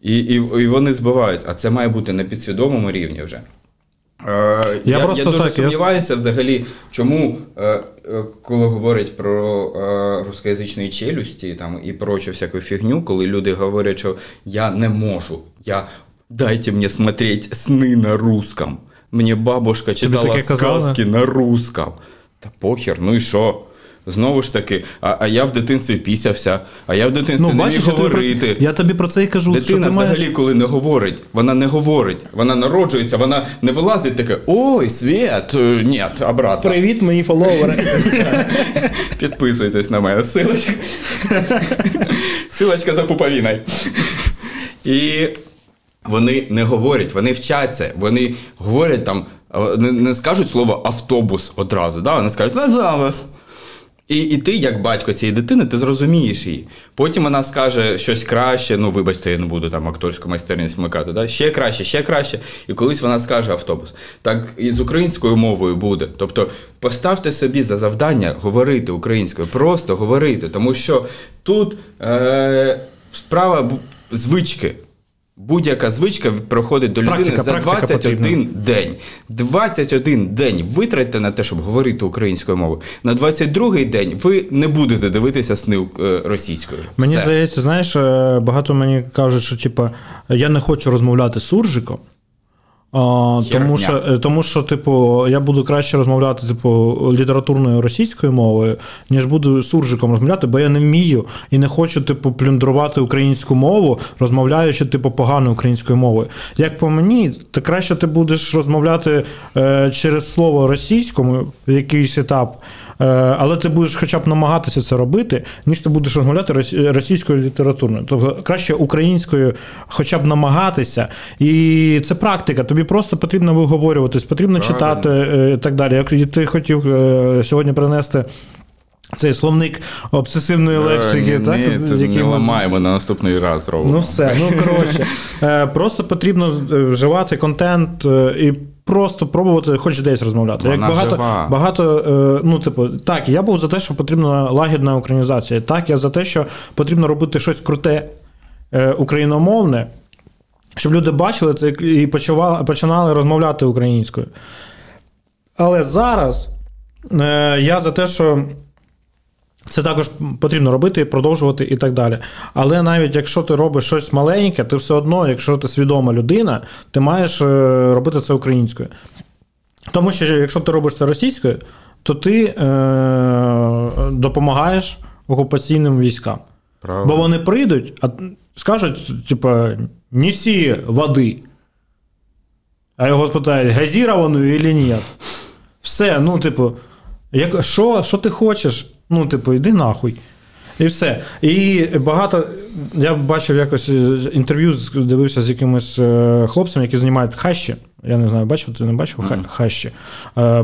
І вони збиваються. А це має бути на підсвідомому рівні вже. Я дуже сумніваюся взагалі, чому, коли говорять про рускоязичні челюсті там, і прочу всяку фігню, коли люди говорять, що я не можу, дайте мені смотреть сни на русском. Мені бабушка читала сказки на русском. Та похер, ну і що? Знову ж таки, а я в дитинстві пісявся, а я в дитинстві не міг говорити. Я тобі про це і кажу. Дитина взагалі, коли не говорить. Вона народжується, вона не вилазить таке, ой, світ, ні, обратно. Привіт, мої фоловери. Підписуйтесь на мене, силочка. Силочка за пуповиною. І... Вони не говорять, вони вчаться, вони говорять там, не скажуть слово «автобус» одразу, да? Вони скажуть «назавес». І ти, як батько цієї дитини, ти зрозумієш її. Потім вона скаже щось краще, ну вибачте, я не буду там акторську майстерність вмикати, да? ще краще. І колись вона скаже «автобус». Так і з українською мовою буде. Тобто поставте собі за завдання говорити українською, просто говорити, тому що тут справа звички. Будь-яка звичка проходить до людини за 21 день. 21 день витратьте на те, щоб говорити українською мовою. На 22-й день ви не будете дивитися сни російською. Мені здається, знаєш, багато мені кажуть, що я не хочу розмовляти з суржиком, тому що я буду краще розмовляти літературною російською мовою, ніж буду суржиком розмовляти, бо я не вмію і не хочу плюндрувати українську мову, розмовляючи погано українською мовою. Як по мені, то краще ти будеш розмовляти через слово російському в якийсь етап, але ти будеш хоча б намагатися це робити, ніж ти будеш розмовляти російською літературною. Тобто краще українською хоча б намагатися. І це практика. Тобі просто потрібно виговорюватись, потрібно читати і так далі. Як ти хотів сьогодні принести цей словник обсесивної лексики, так? Не ламаємо на наступний раз робимо. Ну все, коротше. Просто потрібно вживати контент і просто пробувати хоч десь розмовляти. Вона як багато, так, я був за те, що потрібна лагідна українізація. Так, я за те, що потрібно робити щось круте україномовне, щоб люди бачили це і починали розмовляти українською. Але зараз я за те, що це також потрібно робити, продовжувати і так далі. Але навіть якщо ти робиш щось маленьке, ти все одно, якщо ти свідома людина, ти маєш робити це українською. Тому що якщо ти робиш це російською, то ти допомагаєш окупаційним військам. Правильно. Бо вони прийдуть, а скажуть, «Несі води». А його спитають, «газіровану чи ні?» Все, що ти хочеш? Іди нахуй. І все. І багато... Я бачив якось інтерв'ю, дивився з якимось хлопцем, які знімають хащі. Я не знаю, бачив ти, не бачив? Хащі.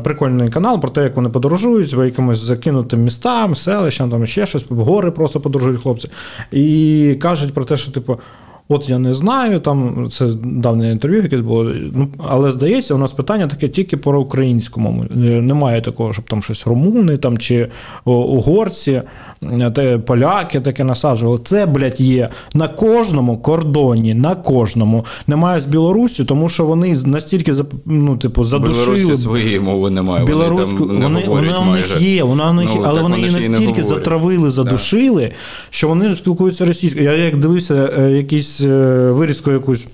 Прикольний канал про те, як вони подорожують, по якимось закинутим містам, селищам, там ще щось, гори просто подорожують хлопці. І кажуть про те, що от я не знаю, там це давнє інтерв'ю якесь було, але здається, у нас питання таке тільки про українську мову. Немає такого, щоб там щось румуни там, чи угорці, поляки таке насаджували. Це, є на кожному кордоні, на кожному. Немає з Білорусі, тому що вони настільки задушили. Білорусі своєї мови немає, але вони її настільки затравили, задушили, що вони спілкуються російською. Я як дивився якісь вирізку якусь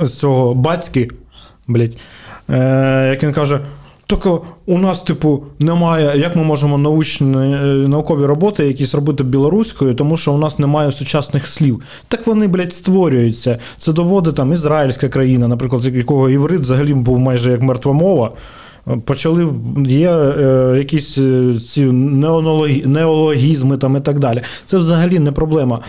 з цього Бацьки, як він каже, тільки у нас, типу, немає, як ми можемо наукові роботи якісь робити білоруською, тому що у нас немає сучасних слів. Так вони, блядь, створюються. Це доводить там ізраїльська країна, наприклад, якого іврит взагалі був майже як мертва мова. Почали, є якісь ці неологізми там і так далі. Це взагалі не проблема.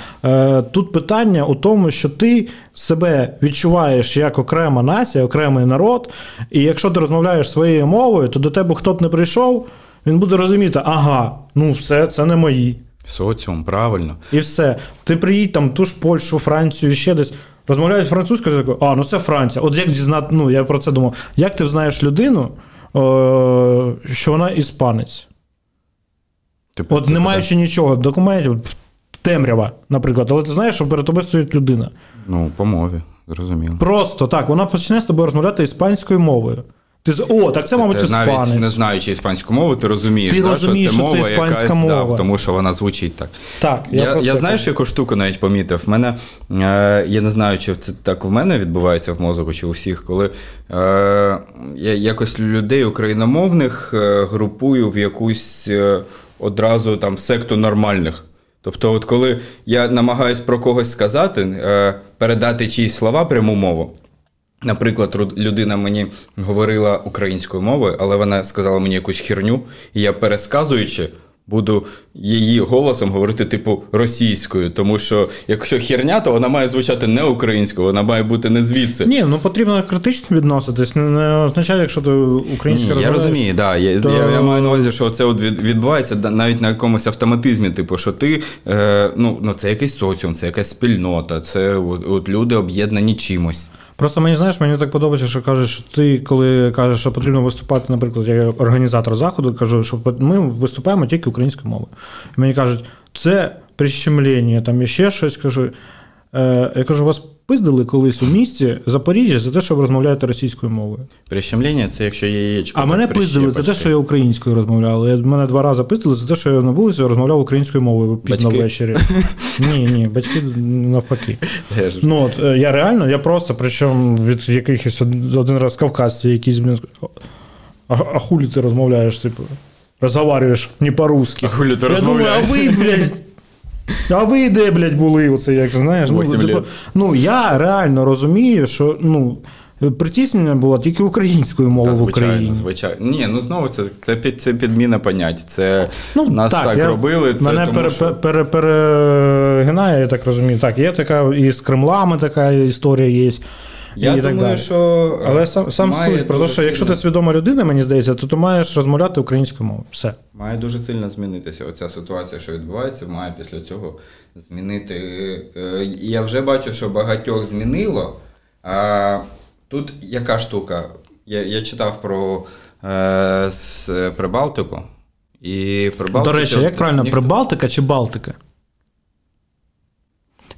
Тут питання у тому, що ти себе відчуваєш як окрема нація, окремий народ, і якщо ти розмовляєш своєю мовою, то до тебе хто б не прийшов, він буде розуміти, ага, ну все, це не мої. Соціум, правильно. І все. Ти приїдь там ту ж Польщу, Францію, ще десь. Розмовляють французькою, ти такий, а, ну це Франція. От як дізнати, ну я про це думав, як ти знаєш людину, що вона іспанець. Типу, от не маючи нічого, документів, темрява, наприклад, але ти знаєш, що перед тобою стоїть людина. Ну, по мові, зрозуміло. Просто так, вона почне з тобою розмовляти іспанською мовою. Ти о, так це, мабуть, іспанець. Навіть не знаючи іспанську мову, ти розумієш, ти розумієш, що це мова іспанська якась, мова. Да, тому що вона звучить так. Так, я знаєш, яку штуку навіть помітив? В мене, я не знаю, чи це так в мене відбувається в мозку, чи у всіх, коли я якось людей україномовних групую в якусь одразу там секту нормальних. Тобто, от коли я намагаюсь про когось сказати, передати чиїсь слова пряму мову. Наприклад, людина мені говорила українською мовою, але вона сказала мені якусь херню, і я, пересказуючи, буду її голосом говорити, типу, російською. Тому що, якщо херня, то вона має звучати не українською, вона має бути не звідси. Ні, ну потрібно критично відноситись. Не означає, якщо ти українською розумієш. Я розумію, да. То... Я маю на увазі, що це відбувається навіть на якомусь автоматизмі. Типу, що ти, ну це якийсь соціум, це якась спільнота, це от люди об'єднані чимось. Просто мені, знаєш, мені так подобається, що кажеш, що ти, коли кажеш, що потрібно виступати, наприклад, я як організатор заходу, кажу, що ми виступаємо тільки українською мовою. І мені кажуть, це прищемлення, там іще щось, кажу. Я кажу, вас пиздили колись у місті Запоріжжя за те, що ви розмовляєте російською мовою. Прищемлення – це якщо яєчко. А мене пиздили за те, що я українською розмовляв. Мене 2 рази пиздили за те, що я на вулиці розмовляв українською мовою пізно ввечері. Ні, батьки навпаки. Ну, от, я реально, я просто, причому від якихось один раз кавказців якісь, а хулі ти розмовляєш, типу, розговарюєш не по-русски. А хулі ти розмовляєш. Я думаю, а ви, блядь, а ви де, блядь, були оце, як знаєш? Ну, я реально розумію, що, ну, притіснення було тільки українською мовою в Україні. Звичайно, звичайно. Ні, ну, знову, це підміна понять. Це нас так робили. Мене перегинає, я так розумію. Так, є така, і з Кремлами така історія є. Я думаю, що... Але сам суть, про те, що якщо ти свідома людина, мені здається, то ти маєш розмовляти українською мовою. Все. Має дуже сильно змінитися оця ситуація, що відбувається, має після цього змінити. Я вже бачу, що багатьох змінило. А тут яка штука? Я читав про Прибалтику. І Прибалтику. До речі, як правильно, Прибалтика чи Балтика?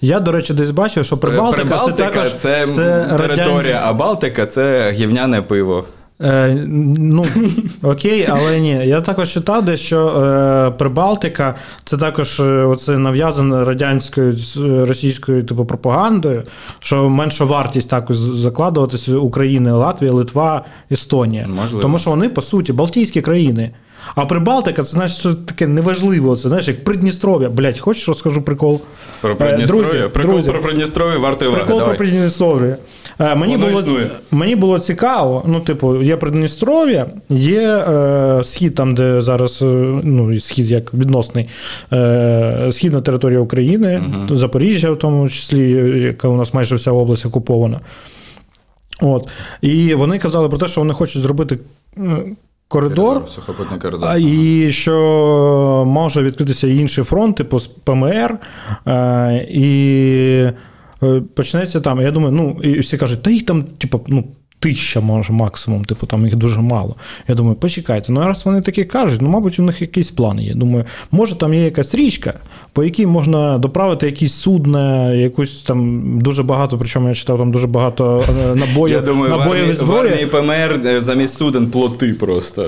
Я, до речі, десь бачив, що Прибалтика це також... це територія, а Балтика – це гівняне пиво. Ну, окей, але ні. Я також читав десь, що Прибалтика – це також оце нав'язане радянською, російською типу, пропагандою, що менша вартість також закладуватися України, Латвія, Литва, Естонія. Можливо. Тому що вони, по суті, балтійські країни. А Прибалтика, це значить, що таке неважливо. Це, знаєш, як Придністров'я. Блять, хочеш розкажу прикол? Про Придністров'я? Друзі, прикол про Придністров'я варто уваги. Прикол про Придністров'я. Мені було цікаво, ну, типу, є Придністров'я, є схід там, де зараз, ну, схід як відносний, східна територія України, угу. Запоріжжя в тому числі, яка у нас майже вся область окупована. От. І вони казали про те, що вони хочуть зробити коридор, сухопутний коридор. І що може відкритися інший фронт, типу ПМР, і почнеться там, я думаю, ну, і всі кажуть, та їх там, типу, ну, 1000 може максимум, типу, там їх дуже мало. Я думаю, почекайте, ну, раз вони такі кажуть, ну, мабуть, у них якийсь план є. Думаю, може там є якась річка, по якій можна доправити якісь судна, якусь там дуже багато, причому я читав, там дуже багато набоїв. Я думаю, в армії ПМР замість суден плоти просто.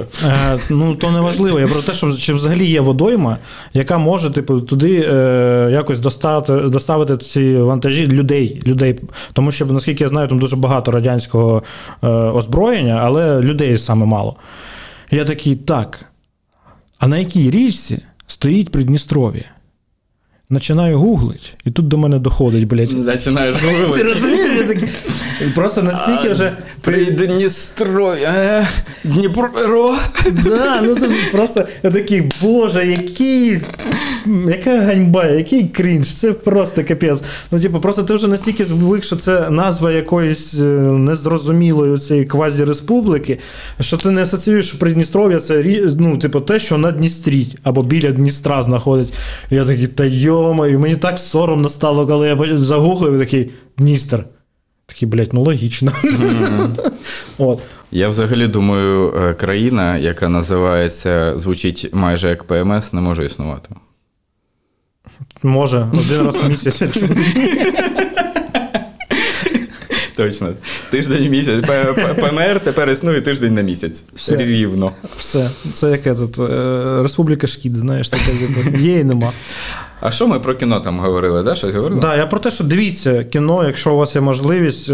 Ну, то неважливо. Я про те, що чи взагалі є водойма, яка може, типу, туди якось доставити ці вантажі людей. Тому що, наскільки я знаю, там дуже багато радянського озброєння, але людей саме мало. Я такий, так, а на якій річці стоїть Придністров'я? Начинаю гуглить, і тут до мене доходить, блядь. Начинаєш гуглить. Ти розумієш? Я такий... Просто настільки вже... Придністров'я, Дніпро. Да, ну це просто я такий, боже, який... Яка ганьба, який крінж, це просто капець. Ну, типу, просто ти вже настільки звик, що це назва якоїсь незрозумілої цієї квазі-республіки, що ти не асоціюєш, що Придністров'я це, ну, типу, те, що на Дністрі, або біля Дністра знаходить. Я такий, та йо-маю, мені так соромно стало, коли я загуглив, такий, Дністер. Такий, блядь, ну логічно. От. Я взагалі думаю, країна, яка називається, звучить майже як ПМС, не може існувати. Може, один раз в місяць. Точно. Тиждень в місяць. ПМР тепер існує тиждень на місяць. Все. Рівно. Все. Це яке тут? Республіка Шкід, знаєш, така є і нема. А що ми про кіно там говорили, да? Щось говорили? Да, я про те, що дивіться кіно, якщо у вас є можливість,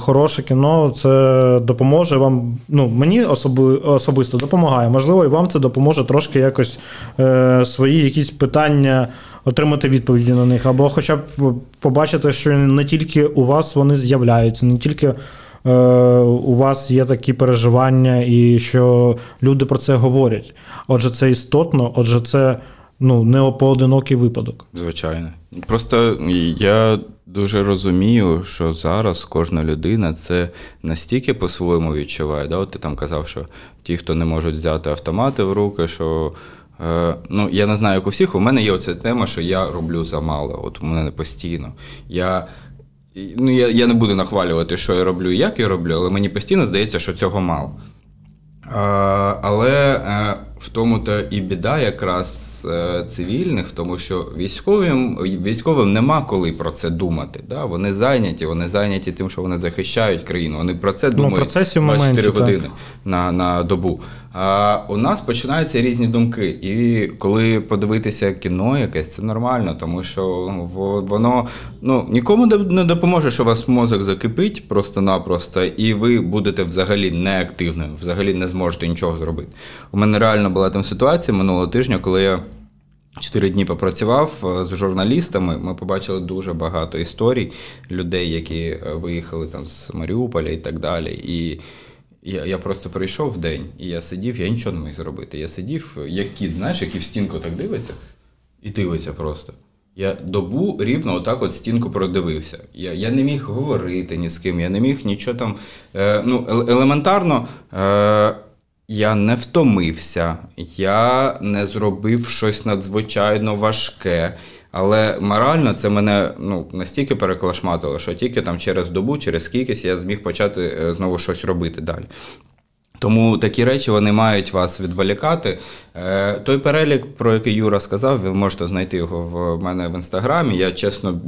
хороше кіно, це допоможе вам, ну, мені особисто допомагає. Можливо, і вам це допоможе трошки якось свої якісь питання отримати відповіді на них, або хоча б побачити, що не тільки у вас вони з'являються, не тільки у вас є такі переживання і що люди про це говорять. Отже, це істотно, отже, це ну, не поодинокий випадок. Звичайно. Просто я дуже розумію, що зараз кожна людина це настільки по-своєму відчуває. Да? От ти там казав, що ті, хто не можуть взяти автомати в руки, що... Ну, я не знаю, як у всіх, у мене є оця тема, що я роблю замало. От у мене постійно. Я не буду нахвалювати, що я роблю і як я роблю, але мені постійно здається, що цього мало. Але в тому-то і біда якраз цивільних, в тому що військовим нема коли про це думати. Да? Вони зайняті тим, що вони захищають країну. Вони про це думають 24 години на добу. А у нас починаються різні думки. І коли подивитися кіно якесь, це нормально, тому що воно нікому не допоможе, що у вас мозок закипить просто-напросто, і ви будете взагалі неактивним, взагалі не зможете нічого зробити. У мене реально була там ситуація минулого тижня, коли я 4 дні попрацював з журналістами, ми побачили дуже багато історій людей, які виїхали там з Маріуполя і так далі. І я просто прийшов в день, і я сидів, я нічого не міг зробити. Я сидів, як кіт, знаєш, який в стінку так дивиться, і дивиться просто. Я добу рівно отак от стінку продивився. Я не міг говорити ні з ким, я не міг нічого там... елементарно... Я не втомився, я не зробив щось надзвичайно важке, але морально це мене настільки переклашматило, що тільки там через добу, через скількись я зміг почати знову щось робити далі. Тому такі речі, вони мають вас відволікати. Той перелік, про який Юра сказав, ви можете знайти його в мене в Інстаграмі. Я, чесно,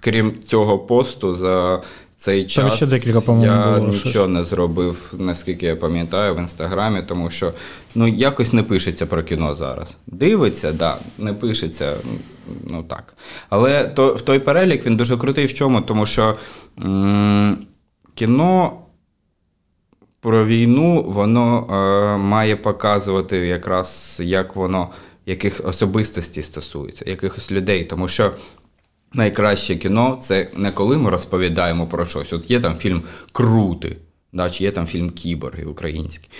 крім цього посту за... Цей час ще декілька, я було, нічого щось не зробив, наскільки я пам'ятаю, в Інстаграмі, тому що якось не пишеться про кіно зараз. Дивиться, да, не пишеться, так. Але в той перелік він дуже крутий в чому, тому що кіно про війну, воно має показувати якраз, як воно, яких особистостей стосується, якихось людей, тому що найкраще кіно – це не коли ми розповідаємо про щось. От є там фільм «Крути», да, чи є там фільм «Кіборги» український.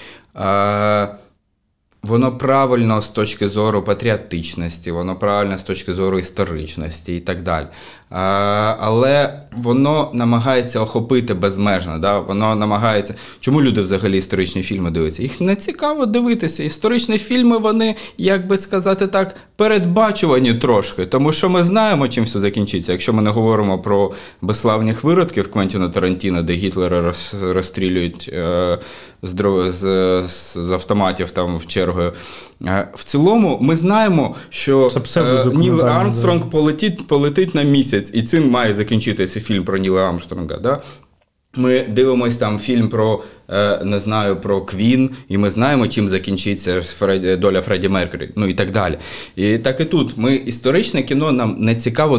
Воно правильно з точки зору патріотичності, воно правильно з точки зору історичності і так далі. Але воно намагається охопити безмежно. Да? Воно намагається... Чому люди взагалі історичні фільми дивляться? Їх не цікаво дивитися. Історичні фільми, вони, як би сказати так, передбачувані трошки. Тому що ми знаємо, чим все закінчиться. Якщо ми не говоримо про безславних виродків Квентіна Тарантіна, де Гітлера розстрілюють з автоматів там в чергою. В цілому ми знаємо, що Ніл Армстронг полетить на місяць, і цим має закінчитися фільм про Ніла Армстронга. Да? Ми дивимось там фільм про, не знаю, про Квін, і ми знаємо, чим закінчиться доля Фредді Меркурі, ну і так далі. І так і тут. Ми історичне кіно, нам не цікаво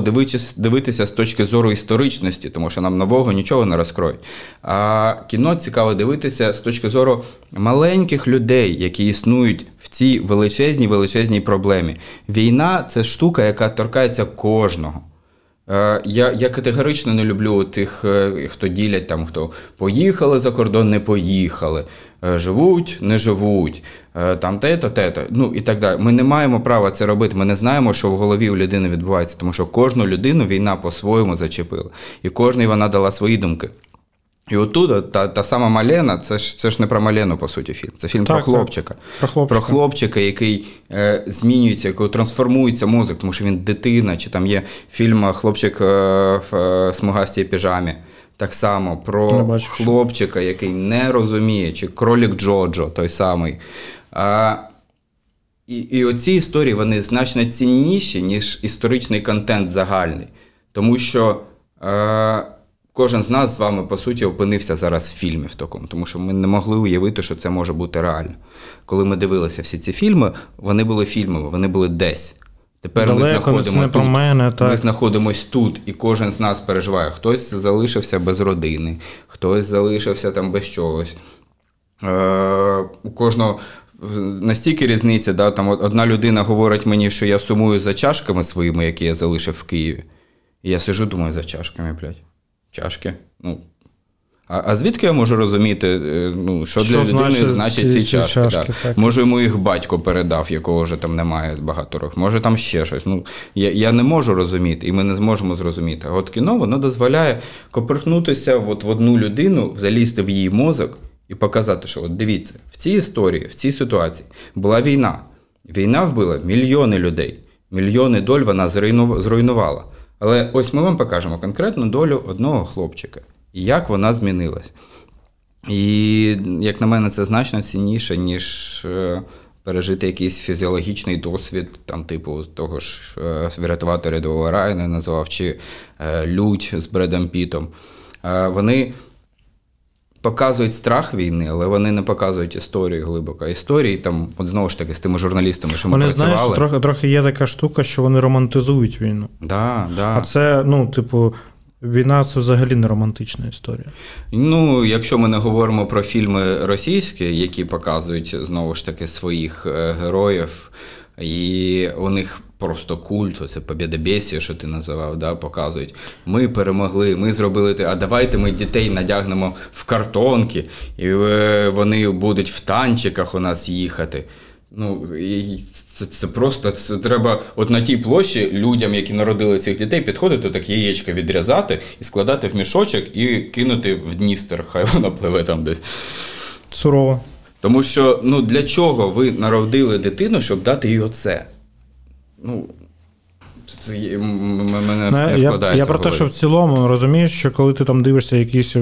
дивитися з точки зору історичності, тому що нам нового нічого не розкроють. А кіно цікаво дивитися з точки зору маленьких людей, які існують в цій величезній проблемі. Війна – це штука, яка торкається кожного. Я категорично не люблю тих, хто ділять, там, хто поїхали за кордон, не поїхали, живуть, не живуть, там те-то, ну і так далі. Ми не маємо права це робити, ми не знаємо, що в голові у людини відбувається, тому що кожну людину війна по-своєму зачепила, і кожній вона дала свої думки. І отут та сама Малена, це ж не про Малену, по суті, фільм. Це фільм про хлопчика, який змінюється, який трансформується мозок, тому що він дитина, чи там є фільм «Хлопчик в смугастій піжамі». Так само про хлопчика, який не розуміє, чи «Кролік Джоджо» той самий. І оці історії, вони значно цінніші, ніж історичний контент загальний. Тому що... Кожен з нас з вами, по суті, опинився зараз в фільмі в такому, тому що ми не могли уявити, що це може бути реально. Коли ми дивилися всі ці фільми, вони були фільмами, вони були десь. Тепер ми знаходимось тут, і кожен з нас переживає. Хтось залишився без родини, хтось залишився там без чогось. У кожного настільки різниця, да, там одна людина говорить мені, що я сумую за чашками своїми, які я залишив в Києві. І я сижу, думаю, за чашками, блядь. Чашки. Ну, а звідки я можу розуміти, ну, що для людини значить ці чашки? Да. Може, йому їх батько передав, якого вже там немає багато років. Може, там ще щось. Ну, я не можу розуміти, і ми не зможемо зрозуміти. От кіно, воно дозволяє копиркнутися в одну людину, залізти в її мозок і показати, що от дивіться, в цій історії, в цій ситуації була війна. Війна вбила мільйони людей. Мільйони доль вона зруйнувала. Але ось ми вам покажемо конкретну долю одного хлопчика. І як вона змінилась. І, як на мене, це значно цінніше, ніж пережити якийсь фізіологічний досвід, там, типу того ж «Врятувати рядового Райана» назвав, чи «Лють» з Бредом Пітом. Вони показують страх війни, але вони не показують історії глибоко. Історії там, от знову ж таки, з тими журналістами, що ми працювали. Вони, знаєш, трохи є така штука, що вони романтизують війну. Да. А це, ну, типу, війна – це взагалі не романтична історія. Ну, якщо ми не говоримо про фільми російські, які показують, знову ж таки, своїх героїв, і у них просто культ, оце побєдобєсія, що ти називав, да, показують. Ми перемогли, ми зробили те, а давайте ми дітей надягнемо в картонки, і вони будуть в танчиках у нас їхати. Ну, і це просто, це треба от на тій площі людям, які народили цих дітей, підходити, так яєчко відрізати і складати в мішочок і кинути в Дністер, хай вона пливе там десь. Сурово. Тому що, ну, для чого ви народили дитину, щоб дати їй оце? Ну, це мене не вкладається. Я про те, що в цілому розумієш, що коли ти там дивишся якісь,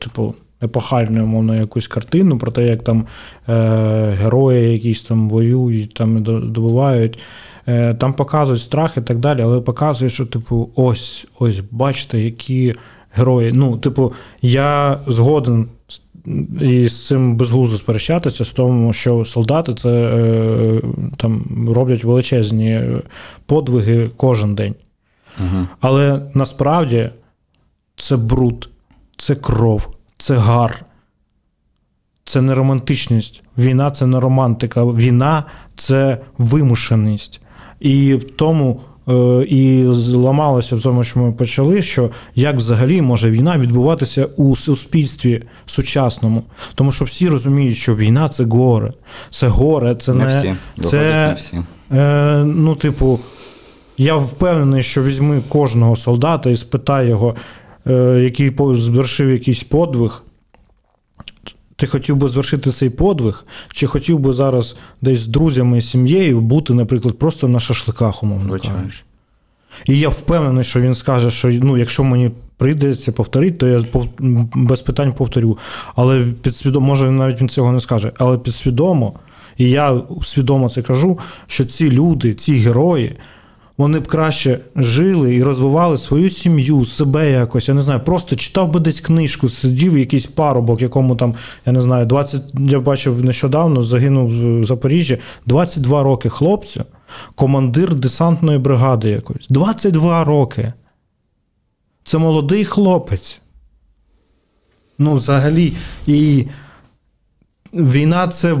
типу, епохальну, умовно, якусь картину про те, як там герої якісь там воюють, там добивають, там показують страх і так далі, але показує, що, типу, ось, бачите, які герої. Ну, типу, я згоден і з цим безглуздо сперечатися, з тому, що солдати це там роблять величезні подвиги кожен день. Угу. Але насправді це бруд, це кров, це гар, це не романтичність. Війна – це не романтика. Війна – це вимушеність. І тому і зламалося в тому, що ми почали, що як взагалі може війна відбуватися у суспільстві сучасному. Тому що всі розуміють, що війна – це горе. Це горе, це не… Не всі. Ну, типу, я впевнений, що візьми кожного солдата і спитай його, який звершив якийсь подвиг. Ти хотів би звершити цей подвиг, чи хотів би зараз десь з друзями і сім'єю бути, наприклад, просто на шашликах, умовно кажучи. І я впевнений, що він скаже, що, ну, якщо мені прийдеться повторити, то я без питань повторю. Але підсвідомо, може, навіть він цього не скаже, але підсвідомо, і я свідомо це кажу, що ці люди, ці герої, вони б краще жили і розвивали свою сім'ю, себе якось, я не знаю, просто читав би десь книжку, сидів якийсь парубок, якому там, я не знаю, 20, я бачив нещодавно, загинув в Запоріжжі, 22 роки хлопцю, командир десантної бригади якоїсь. 22 роки. Це молодий хлопець. Ну, взагалі, і війна – це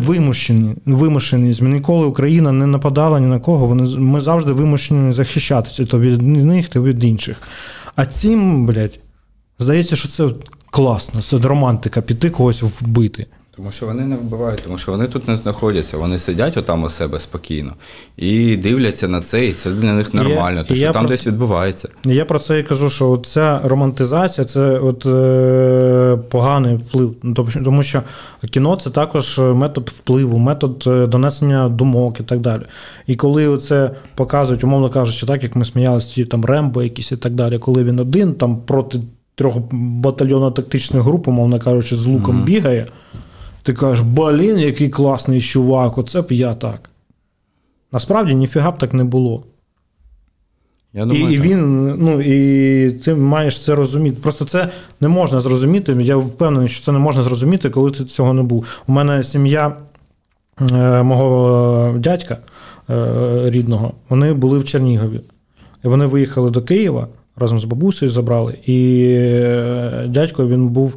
вимушеність. Ніколи Україна не нападала ні на кого. Ми завжди вимушені захищатися. То від них, то від інших. А цим, блядь, здається, що це класно. Це романтика, піти когось вбити. Тому що вони не вбивають, тому що вони тут не знаходяться. Вони сидять отам у себе спокійно і дивляться на це, і це для них нормально, тому що там десь відбувається. Я про це і кажу, що ця романтизація – це поганий вплив. Тому що кіно – це також метод впливу, метод донесення думок і так далі. І коли це показують, умовно кажучи, так як ми сміялися, там Рембо якісь і так далі, коли він один там проти трьох батальйонно-тактичних груп, умовно кажучи, з луком бігає, ти кажеш, блін, який класний чувак, оце б я так. Насправді, ніфіга б так не було. Я думаю, і він, ну, і ти маєш це розуміти. Просто це не можна зрозуміти, я впевнений, що це не можна зрозуміти, коли ти цього не був. У мене сім'я мого дядька рідного, вони були в Чернігові. І вони виїхали до Києва, разом з бабусею забрали. І дядько, він був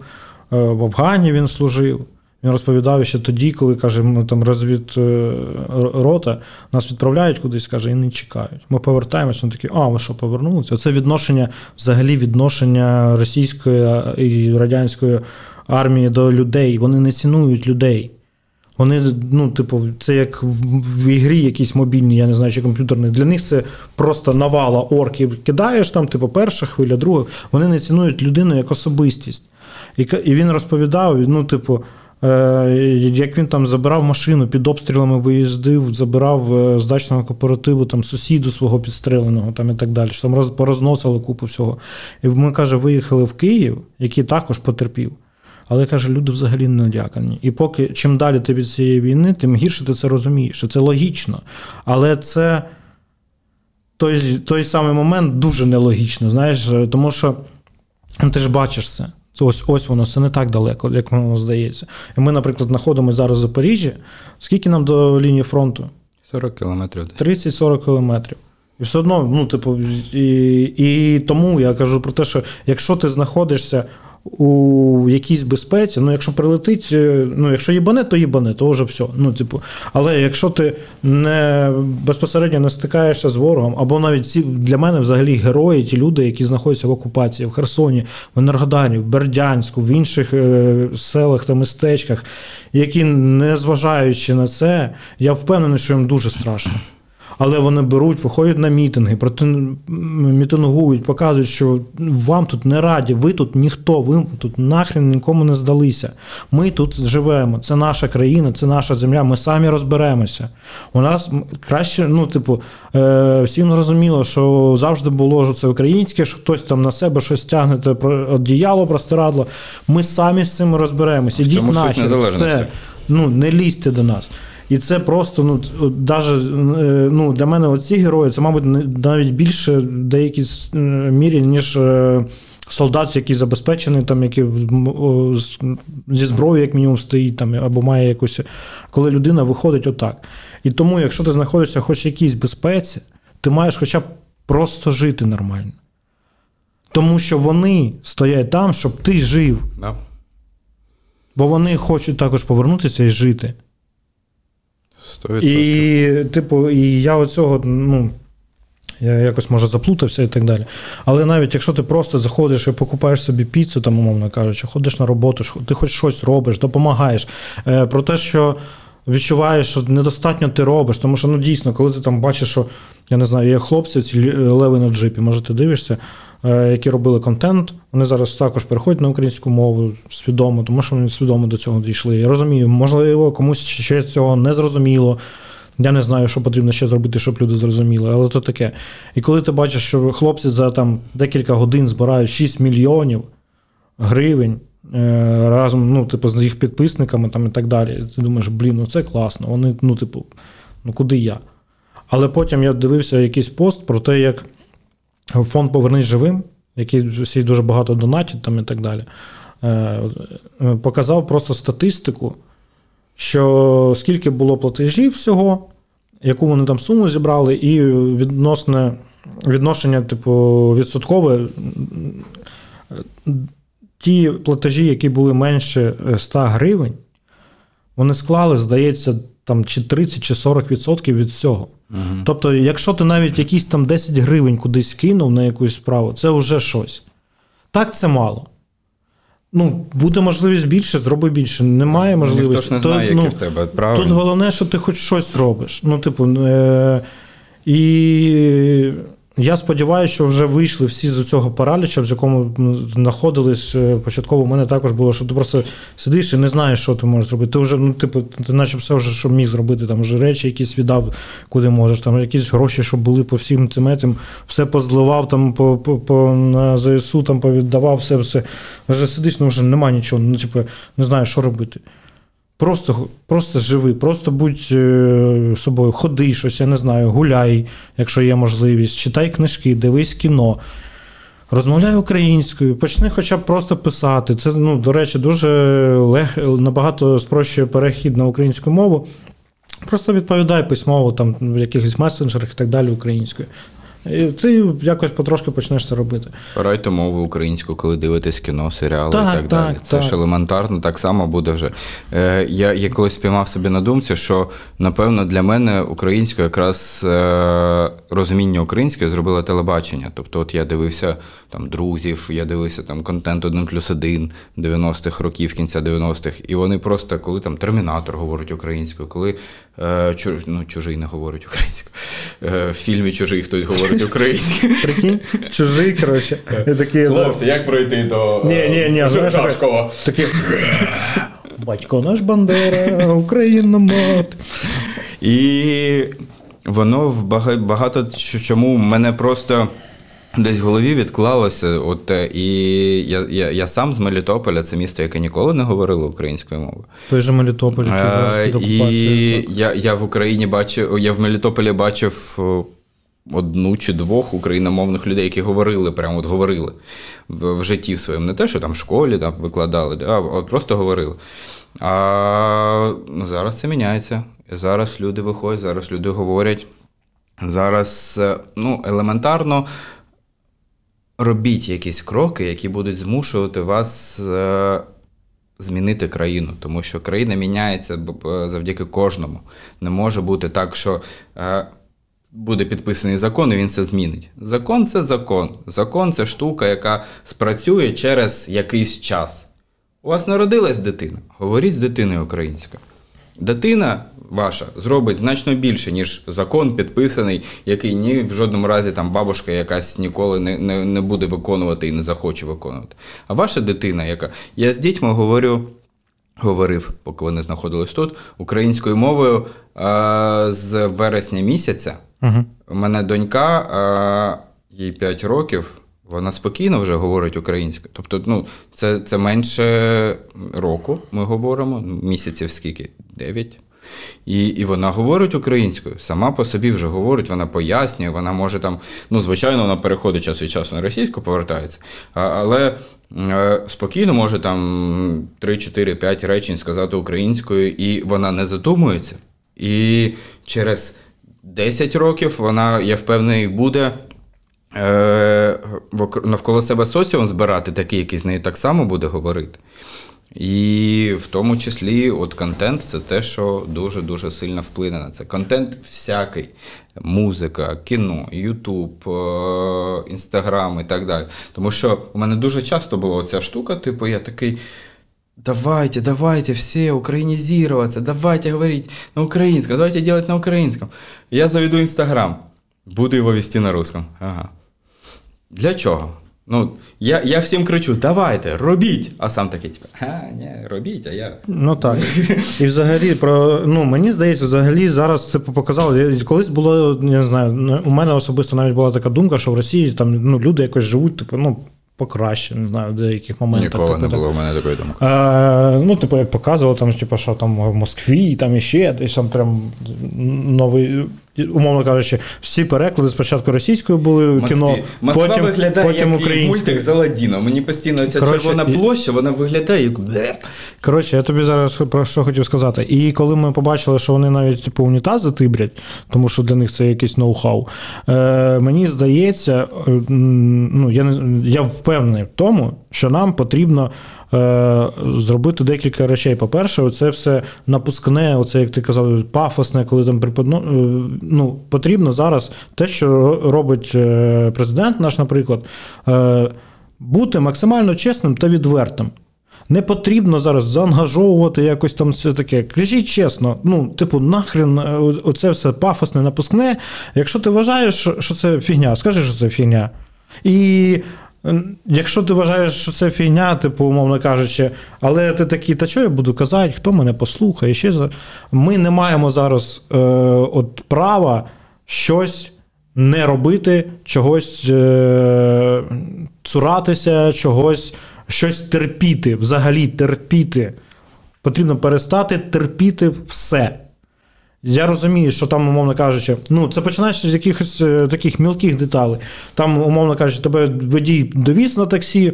в Афгані, він служив. Він розповідав ще тоді, коли, каже, ми там розвідрота, нас відправляють кудись, каже, і не чекають. Ми повертаємося, вони такі, а, ви що, повернулися? Це відношення, взагалі відношення російської і радянської армії до людей. Вони не цінують людей. Вони, ну, типу, це як в ігрі якісь мобільні, я не знаю, чи комп'ютерні. Для них це просто навала орків. Кидаєш там, типу, перша хвиля, друга. Вони не цінують людину як особистість. І він розповідав, ну, типу, як він там забирав машину, під обстрілами виїздив, забирав з дачного кооперативу там сусіду свого підстреленого там, і так далі, що там порозносили купу всього. І ми, каже, виїхали в Київ, який також потерпів. Але, каже, люди взагалі не надякані. І поки, чим далі ти від цієї війни, тим гірше ти це розумієш. Це логічно. Але це той самий момент дуже нелогічно, знаєш, тому що ти ж бачиш це. Ось воно, це не так далеко, як воно здається. І ми, наприклад, знаходимося зараз в Запоріжжі. Скільки нам до лінії фронту? 40 кілометрів. 30-40 кілометрів. І все одно, ну, типу, і тому я кажу про те, що якщо ти знаходишся у якійсь безпеці, ну, якщо прилетить, ну, якщо їбане, то вже все. Ну, типу, але якщо ти безпосередньо не стикаєшся з ворогом, або навіть для мене взагалі герої, ті люди, які знаходяться в окупації, в Херсоні, в Енергодарі, в Бердянську, в інших селах та містечках, які, незважаючи на це, я впевнений, що їм дуже страшно. Але вони беруть, виходять на мітинги, мітингують, показують, що вам тут не раді, ви тут ніхто, ви тут нахрен нікому не здалися. Ми тут живемо, це наша країна, це наша земля, ми самі розберемося. У нас краще, ну, типу, всім розуміло, що завжди було це українське, що хтось там на себе щось тягне, одіяло, простирадло. Ми самі з цим розберемося, ідіть нахер, все, ну, не лізьте до нас. І це просто, ну, даже, ну, для мене оці герої, це, мабуть, навіть більше в деякій мірі, ніж солдат, який забезпечений, там, який зі зброєю, як мінімум, стоїть, там, або має якусь, коли людина виходить отак. І тому, якщо ти знаходишся хоч в якійсь безпеці, ти маєш хоча б просто жити нормально. Тому що вони стоять там, щоб ти жив. Да. Бо вони хочуть також повернутися і жити. 100%. І, типу, і я оцього, ну, я якось, може, заплутався і так далі. Але навіть якщо ти просто заходиш і покупаєш собі піцу, там, умовно кажучи, ходиш на роботу, ти хоч щось робиш, допомагаєш. Про те, що відчуваєш, що недостатньо ти робиш, тому що, ну, дійсно, коли ти там бачиш, що, я не знаю, є хлопці, ці леви на джипі, може, ти дивишся, які робили контент, вони зараз також переходять на українську мову свідомо, тому що вони свідомо до цього дійшли. Я розумію, можливо, комусь ще цього не зрозуміло, я не знаю, що потрібно ще зробити, щоб люди зрозуміли, але то таке. І коли ти бачиш, що хлопці за там декілька годин збирають 6 мільйонів гривень, разом, ну, типу, з їх підписниками там і так далі. Ти думаєш, блін, ну це класно. Вони, ну, типу, ну куди я? Але потім я дивився якийсь пост про те, як фонд «Повернись живим», який всі дуже багато донатять там і так далі, показав просто статистику, що скільки було платежів всього, яку вони там суму зібрали, і відношення, відсоткове, ті платежі, які були менше 100 гривень, вони склали, здається, там чи 30, чи 40% від всього. Угу. Тобто, якщо ти навіть якісь там 10 гривень кудись кинув на якусь справу, це вже щось. Так, це мало. Ну, буде можливість більше, зроби більше. Немає можливості. Ніхто ж не знає, які в тебе, правильно? Тут головне, що ти хоч щось робиш. Ну, і я сподіваюся, що вже вийшли всі з цього параліча, в якому знаходились початково. У мене також було, що ти просто сидиш і не знаєш, що ти можеш зробити. Ти вже, ти наче все вже, що міг зробити, там вже речі якісь віддав, куди можеш, там якісь гроші, що були по всім цим етим, все позливав, там на ЗСУ там повіддавав, все. Вже сидиш, вже нема нічого, не знаєш, що робити. Просто живи, просто будь собою, ходи щось, я не знаю, гуляй, якщо є можливість, читай книжки, дивись кіно, розмовляй українською, почни хоча б просто писати. Це, до речі, дуже набагато спрощує перехід на українську мову. Просто відповідай письмово там в якихось месенджерах і так далі українською. І ти якось потрошки почнеш це робити. Вибирайте мову українську, коли дивитесь кіно, серіали і так далі. Це ж елементарно, так само буде вже. Я колись спіймав собі на думці, що, напевно, для мене українською якраз розуміння української зробило телебачення. Тобто, от я дивився там «Друзів», я дивився там контент «1+1» 90-х років, кінця 90-х. І вони просто, коли там «Термінатор» говорить українською, коли «Чужий» не говорить українською. В фільмі «Чужий» хтось говорить українською. Прикинь, «Чужий», коротше. Хлопці, як пройти до Жовташкова? Батько наш Бандера, Україна мат. І воно в багато чому мене просто десь в голові відклалося. І я сам з Мелітополя, це місто, яке ніколи не говорило українською мовою. Той же Мелітополь, який зараз під окупацією. Я в Мелітополі бачив одну чи двох україномовних людей, які говорили, прямо от говорили в житті своєму. Не те, що там в школі там викладали, а просто говорили. А зараз це міняється. Зараз люди виходять, зараз люди говорять. Зараз, елементарно робіть якісь кроки, які будуть змушувати вас змінити країну, тому що країна міняється завдяки кожному. Не може бути так, що буде підписаний закон, і він це змінить. Закон – це закон. Закон – це штука, яка спрацює через якийсь час. У вас народилась дитина. Говоріть з дитиною українською. Дитина ваша зробить значно більше, ніж закон підписаний, який ні в жодному разі там бабушка якась ніколи не буде виконувати і не захоче виконувати. А ваша дитина, яка… Я з дітьми говорив, поки вони знаходились тут, українською мовою з вересня місяця. Угу. У мене донька, їй 5 років, вона спокійно вже говорить українською. Тобто, це менше року ми говоримо, місяців скільки? 9. І вона говорить українською, сама по собі вже говорить, вона пояснює, вона може там, звичайно, вона переходить час від часу на російську, повертається, але спокійно може там 3-4-5 речень сказати українською, і вона не задумується. І через 10 років вона, я впевнений, буде навколо себе соціум збирати такий, який з нею так само буде говорити. І в тому числі контент – це те, що дуже-дуже сильно вплине на це. Контент всякий. Музика, кіно, ютуб, інстаграм і так далі. Тому що у мене дуже часто була оця штука, я такий: давайте все українізуватися, давайте говорити на українському, давайте делать на українському. Я заведу інстаграм, буду його вести на русском. Ага. Для чого? Я всім кричу: давайте, робіть! А сам такий, ні, робіть, а я... так. І взагалі, мені здається, взагалі зараз це показало. Колись було, не знаю, у мене особисто навіть була така думка, що в Росії там люди якось живуть, покраще, не знаю, в деяких моментах. Ніколи не було в мене такої думки. Як показували, що там в Москві, там іще, десь там прям новий Умовно кажучи, всі переклади спочатку російською були в кіно, Москва потім, виглядає, потім як мультик з Аладдіном. Мені постійно ця червона площа, вона виглядає як... Коротше, я тобі зараз про що хотів сказати. І коли ми побачили, що вони навіть типу, унітази тибрять, тому що для них це якийсь ноу-хау, мені здається, ну, я впевнений в тому, що нам потрібно зробити декілька речей. По-перше, це все напускне, оце, як ти казав, пафосне, коли там ну, потрібно зараз те, що робить президент наш, наприклад, бути максимально чесним та відвертим. Не потрібно зараз заангажовувати якось там все таке. Кажіть чесно, ну, типу, нахрен оце все пафосне, напускне. Якщо ти вважаєш, що це фігня, скажи, що це фігня. І якщо ти вважаєш, що це фігня, типу, умовно кажучи, але ти такий, та що я буду казати, хто мене послухає, ще за... Ми не маємо зараз от права щось не робити, чогось цуратися, чогось, щось терпіти, взагалі терпіти. Потрібно перестати терпіти все. Я розумію, що там, умовно кажучи, ну, це починається з якихось таких мілких деталей. Там, умовно кажучи, тебе водій довіз на таксі,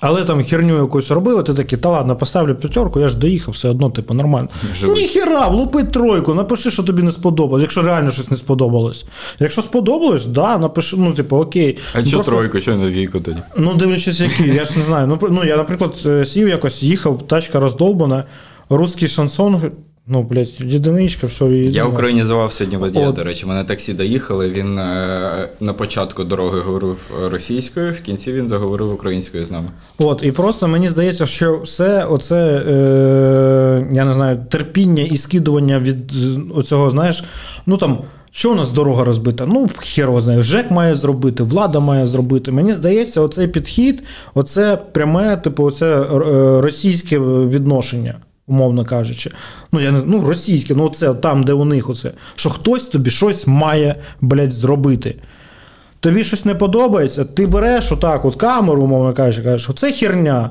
але там херню якусь робив, а ти такий, та ладно, поставлю п'ятерку, я ж доїхав, все одно, типу, нормально. Ніхера, влупи тройку, напиши, що тобі не сподобалось, якщо реально щось не сподобалось. Якщо сподобалось, да, напиши, ну, типу, окей. А що тройку, що не двійку тоді? Ну, дивлячись, який, я ж не знаю. Ну, я, наприклад, сів якось, їхав, тачка роздовбана, русський шансон. Ну, блядь, єдиничка, все. Єдиничка. Я українізував сьогодні водія, до речі. Мене таксі доїхали, він на початку дороги говорив російською, в кінці він заговорив українською з нами. От, і просто мені здається, що все оце, я не знаю, терпіння і скидування від оцього, знаєш, ну там, що у нас дорога розбита? Ну, хіро знає, ЖЕК має зробити, влада має зробити. Мені здається, оцей підхід, оце пряме, типу, оце російське відношення. Умовно кажучи, ну я не ну російське, ну це там, де у них оце, що хтось тобі щось має, блядь, зробити. Тобі щось не подобається, ти береш отак от камеру, умовно кажучи, кажеш, оце херня.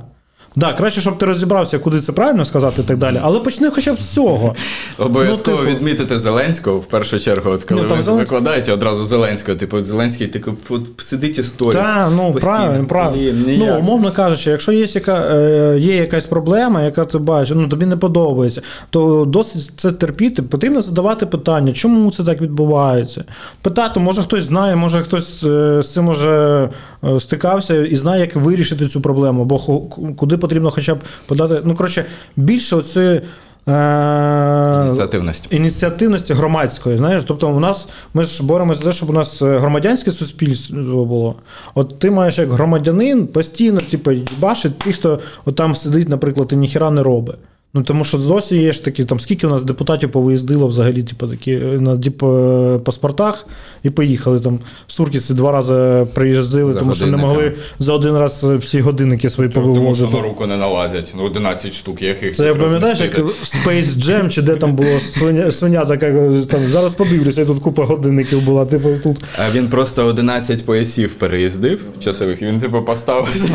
Так, да, краще, щоб ти розібрався, куди це правильно сказати і так далі, але почни хоча б з цього. Обов'язково ну, типу... відмітити Зеленського, в першу чергу, от коли ви викладаєте одразу Зеленського, типу, Зеленський тільки сидить і стоїть. Так, ну, правильно. Ну, умовно кажучи, якщо є, є якась проблема, яка ти бачиш, ну, тобі не подобається, то досить це терпіти, потрібно задавати питання, чому це так відбувається. Питати, може хтось знає, може хтось з цим може стикався і знає, як вирішити цю проблему, бо куди потрібно хоча б подати, ну, коротше, більше оцеї ініціативності громадської, знаєш, тобто у нас, ми ж боремося за те, щоб у нас громадянське суспільство було. От ти маєш як громадянин постійно, типу, бачить тих, хто там сидить, наприклад, і ніхіра не робить. Ну, тому що досі є ж такі, там, скільки у нас депутатів повиїздило взагалі, типу, такі, на паспортах і поїхали, там, суркіси 2 рази приїздили, за тому що не могли за 1 раз всі годинники свої повивозити. Тому що на руку не налазять, ну, 11 штук, я їх це, пам'ятаєш, як Space Jam, чи де там було свиня така, там, зараз подивлюся, і тут купа годинників була, типу, тут. А він просто 11 поясів переїздив часових, він, типу, поставив.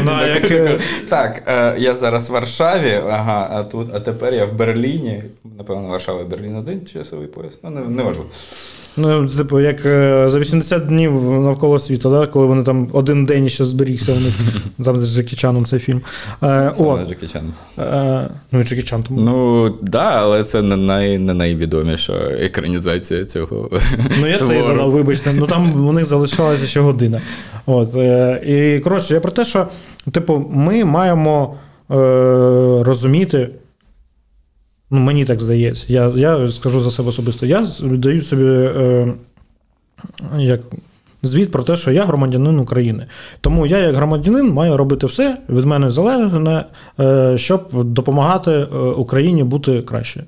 Так, я зараз в Варшаві, ага, а тут, тепер я в Берліні, напевно, Варшава і Берлін один часовий пояс, ну, не важливо. Ну, типу, як за 80 днів навколо світу, да? Коли вони там один день ще зберігся у них, там з Джекі Чаном цей фільм. Саме Джекі Чан. Ну, і Джекі Чан. Ну, так, да, але це не найвідоміша екранізація цього ну, я це і задав, вибачте. Ну, там у них залишалася ще година. От, і, коротше, я про те, що, типу, ми маємо розуміти. Ну, мені так здається. Я скажу за себе особисто. Я даю собі як звіт про те, що я громадянин України. Тому я як громадянин маю робити все, від мене залежне, щоб допомагати Україні бути краще.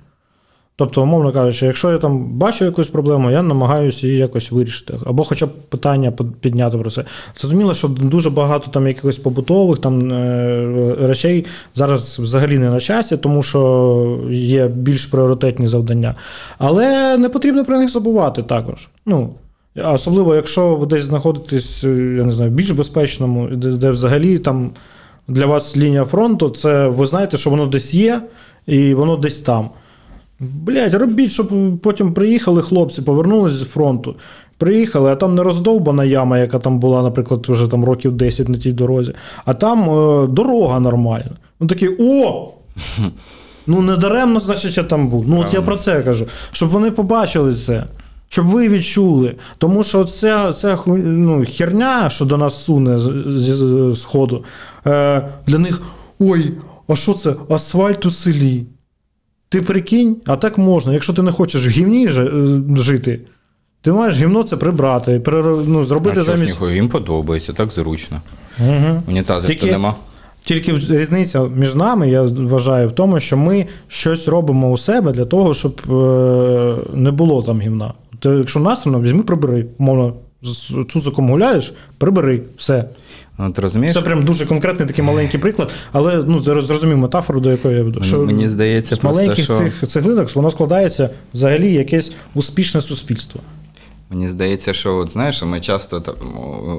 Тобто, умовно кажучи, якщо я там бачу якусь проблему, я намагаюся її якось вирішити. Або хоча б питання підняти про це. Зрозуміло, що дуже багато там якихось побутових там речей зараз взагалі не на часі, тому що є більш пріоритетні завдання. Але не потрібно про них забувати також. Ну, особливо, якщо ви десь знаходитесь, я не знаю, в більш безпечному, де взагалі там для вас лінія фронту, це ви знаєте, що воно десь є і воно десь там. Блять, робіть, щоб потім приїхали хлопці, повернулися з фронту, приїхали, а там не роздовбана яма, яка там була, наприклад, вже там років 10 на тій дорозі, а там дорога нормальна. Ну такий, о! Ну не даремно, значить, я там був. Ну от я про це кажу. Щоб вони побачили це. Щоб ви відчули. Тому що ця херня, що до нас суне зі Сходу, для них, ой, а що це? Асфальт у селі. Ти прикинь, а так можна. Якщо ти не хочеш в гівні жити, ти маєш гівно це прибрати, зробити замість... Чого ж ніхуй, їм подобається, так зручно. Угу. Унітазів-то нема. Тільки різниця між нами, я вважаю, в тому, що ми щось робимо у себе для того, щоб не було там гівна. Ти, якщо насильно, візьми, прибери. Умовно, з цуциком гуляєш, прибери, все. От, розумієш? Це прям дуже конкретний такий маленький приклад, але ти зрозумів метафору, до якої я веду. Мені здається, з маленьких цих цеглинок воно складається взагалі якесь успішне суспільство. Мені здається, що от, знаєш, ми часто там,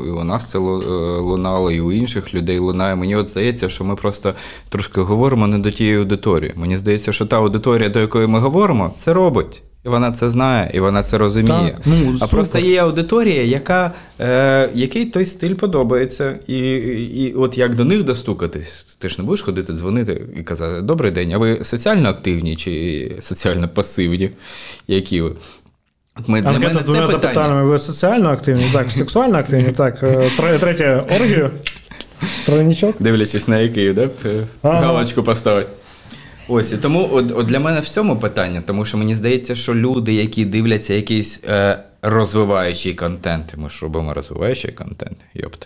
і у нас це лунало, і у інших людей лунає. Мені от здається, що ми просто трошки говоримо не до тієї аудиторії. Мені здається, що та аудиторія, до якої ми говоримо, це робить. І вона це знає, і вона це розуміє. Просто є аудиторія, якій той стиль подобається. І от як до них достукатись, ти ж не будеш ходити, дзвонити і казати: «Добрий день, а ви соціально активні чи соціально пасивні? Які ви?» Анкета з двома запитаннями. Ви соціально активні? Так. Сексуально активні? Так. Третє – оргію? Тройнічок? Дивлячись на який, да? Галочку поставити. Ось, і тому от для мене в цьому питання, тому що мені здається, що люди, які дивляться якийсь розвиваючий контент, ми ж робимо розвиваючий контент, йопта,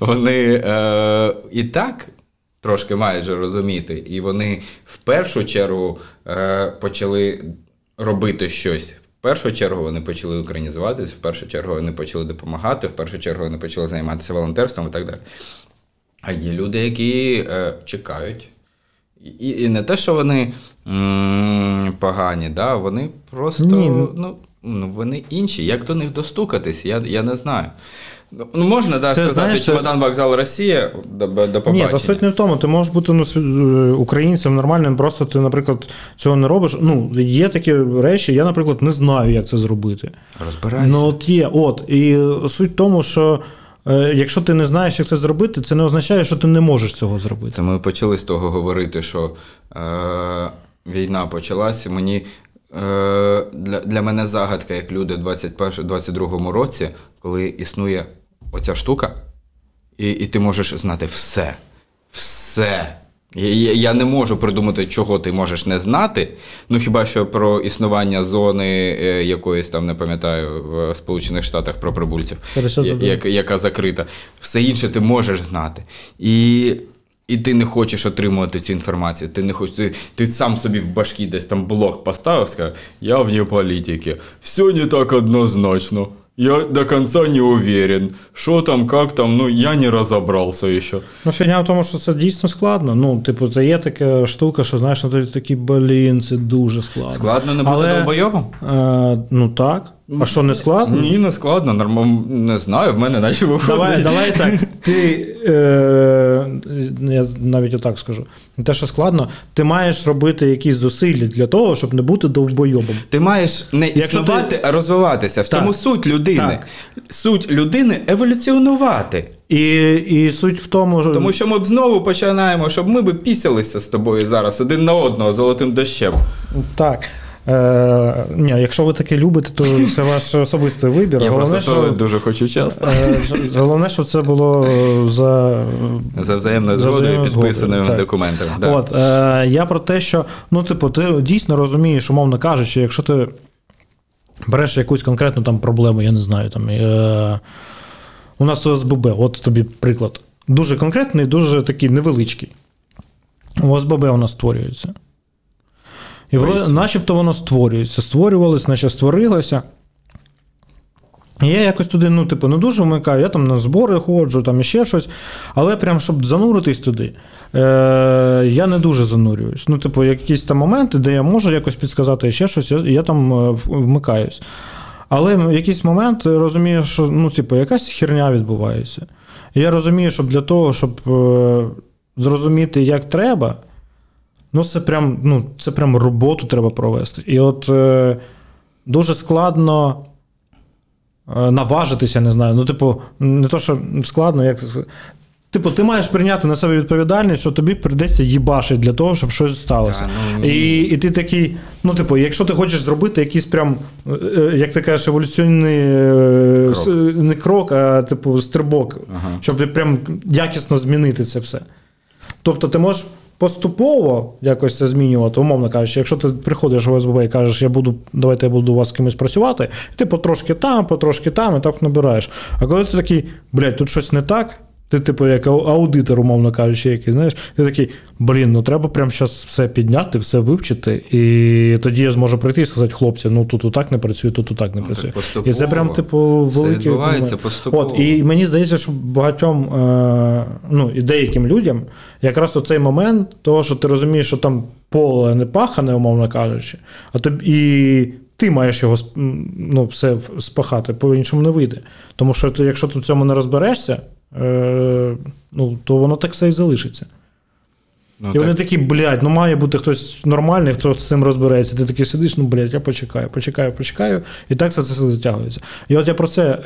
вони і так трошки мають розуміти, і вони в першу чергу почали робити щось. В першу чергу вони почали українізуватись, в першу чергу вони почали допомагати, в першу чергу вони почали займатися волонтерством і так далі. А є люди, які чекають. І не те, що вони погані, да? Вони просто вони інші. Як до них достукатись, я не знаю. Ну, можна сказати, чемодан, вокзал, Росія, до побачення. Ні, та суть не в тому. Ти можеш бути українцем нормальним, просто ти, наприклад, цього не робиш. Ну, є такі речі, я, наприклад, не знаю, як це зробити. Розбирайся. Ну, от є. От. І суть в тому, що якщо ти не знаєш, як це зробити, це не означає, що ти не можеш цього зробити. Це ми почали з того говорити, що війна почалась, і мені для мене загадка, як люди в 21-22 році, коли існує оця штука, і ти можеш знати все. Все. Я не можу придумати, чого ти можеш не знати, хіба що про існування зони якоїсь там, не пам'ятаю, в Сполучених Штатах про прибульців, яка закрита. Все інше ти можеш знати. І ти не хочеш отримувати цю інформацію, ти не хочеш, ти сам собі в башки десь там блок поставив, сказав: «Я в неполітиці, все не так однозначно. Я до конца не уверен. Що там, як там, я не розібрався ще». Фігня в тому, що це дійсно складно. Це є така штука, що, знаєш, на такий, це дуже складно. Складно не бути довбойовим? Так. А що, не складно? Ні, не складно. Нормально, не знаю, в мене наче виходить. Давай так. Ти, я навіть отак скажу. Те, що складно, ти маєш робити якісь зусилля для того, щоб не бути довбойобом. Ти маєш не існувати, а розвиватися. В цьому суть людини. Так. Суть людини еволюціонувати. І суть в тому, що... Тому що ми б знову починаємо, щоб ми б пісялися з тобою зараз один на одного золотим дощем. Так. Якщо ви таке любите, то це ваш особистий вибір. Я просто дуже хочу часто. Головне, щоб це було за взаємною згодою і підписаними документами. От, я про те, що ти дійсно розумієш, умовно кажучи, якщо ти береш якусь конкретну там проблему, я не знаю, там у нас ОСББ, от тобі приклад. Дуже конкретний, дуже такий невеличкий. ОСББ у нас створюється. І начебто воно створюється. Створювалося, наче створилося. І я якось туди, не дуже вмикаю. Я там на збори ходжу, там іще щось. Але прям, щоб зануритись туди, я не дуже занурююсь. Якісь там моменти, де я можу якось підсказати ще щось, я там вмикаюсь. Але в якийсь момент розумію, що, якась херня відбувається. І я розумію, що для того, щоб зрозуміти, як треба, Ну, це прям роботу треба провести. І от дуже складно наважитися, не знаю. Ну, типу, не то, що складно, як... Типу, ти маєш прийняти на себе відповідальність, що тобі прийдеться їбашити для того, щоб щось сталося. Да, і ти такий, ну, типу, якщо ти хочеш зробити якийсь прям, як ти кажеш, еволюційний не крок, а типу стрибок, ага. Щоб прям якісно змінити це все. Тобто ти можеш поступово якось це змінювати, умовно кажучи, якщо ти приходиш в ОСББ і кажеш, я буду у вас з кимось працювати, ти потрошки там і так набираєш. А коли ти такий, блядь, тут щось не так, ти, типу, як аудитор, умовно кажучи, який, знаєш, ти такий, блін, ну треба прямо зараз все підняти, все вивчити, і тоді я зможу прийти і сказати, хлопці, ну тут отак не працює, тут отак не працює. І це прям, типу, велике... От, і мені здається, що багатьом, ну, і деяким людям якраз оцей момент того, що ти розумієш, що там поле не пахане, умовно кажучи, а тобі... Ти маєш його, ну, все спахати, по-іншому не вийде. Тому що ти, якщо ти в цьому не розберешся, ну, то воно так все і залишиться. Ну, і так. Вони такі, блядь, ну має бути хтось нормальний, хто з цим розбереться. Ти такий сидиш, ну, блядь, я почекаю. І так все це затягується. І от я про це,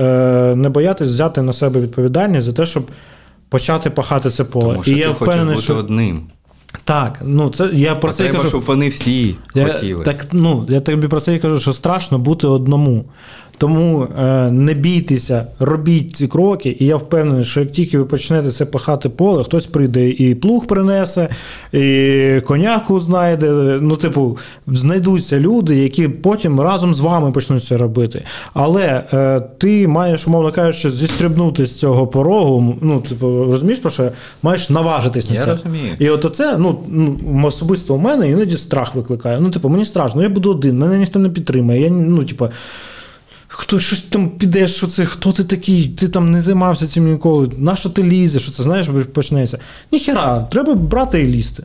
не боятись взяти на себе відповідальність за те, щоб почати пахати це поле. Тому що і ти хочеш бути одним. Так, ну це я про це й кажу, щоб вони всі хотіли. Так, ну я тобі про це й кажу, що страшно бути одному. Тому не бійтеся, робіть ці кроки, і я впевнений, що як тільки ви почнете це пахати поле, хтось прийде і плуг принесе, і коняку знайде, ну типу, знайдуться люди, які потім разом з вами почнуть це робити. Але ти маєш, умовно кажучи, зістрибнути з цього порогу, ну типу, розумієш, про що? Маєш наважитись на це. Я розумію. І от оце, ну, особисто у мене іноді страх викликає. Ну типу, мені страшно, я буду один, мене ніхто не підтримає, я, ну типу, хто щось там підеш, що це, хто ти такий, ти там не займався цим ніколи, на що ти лізеш, що це, знаєш, почнеться. Ніхера, треба брати і лізти.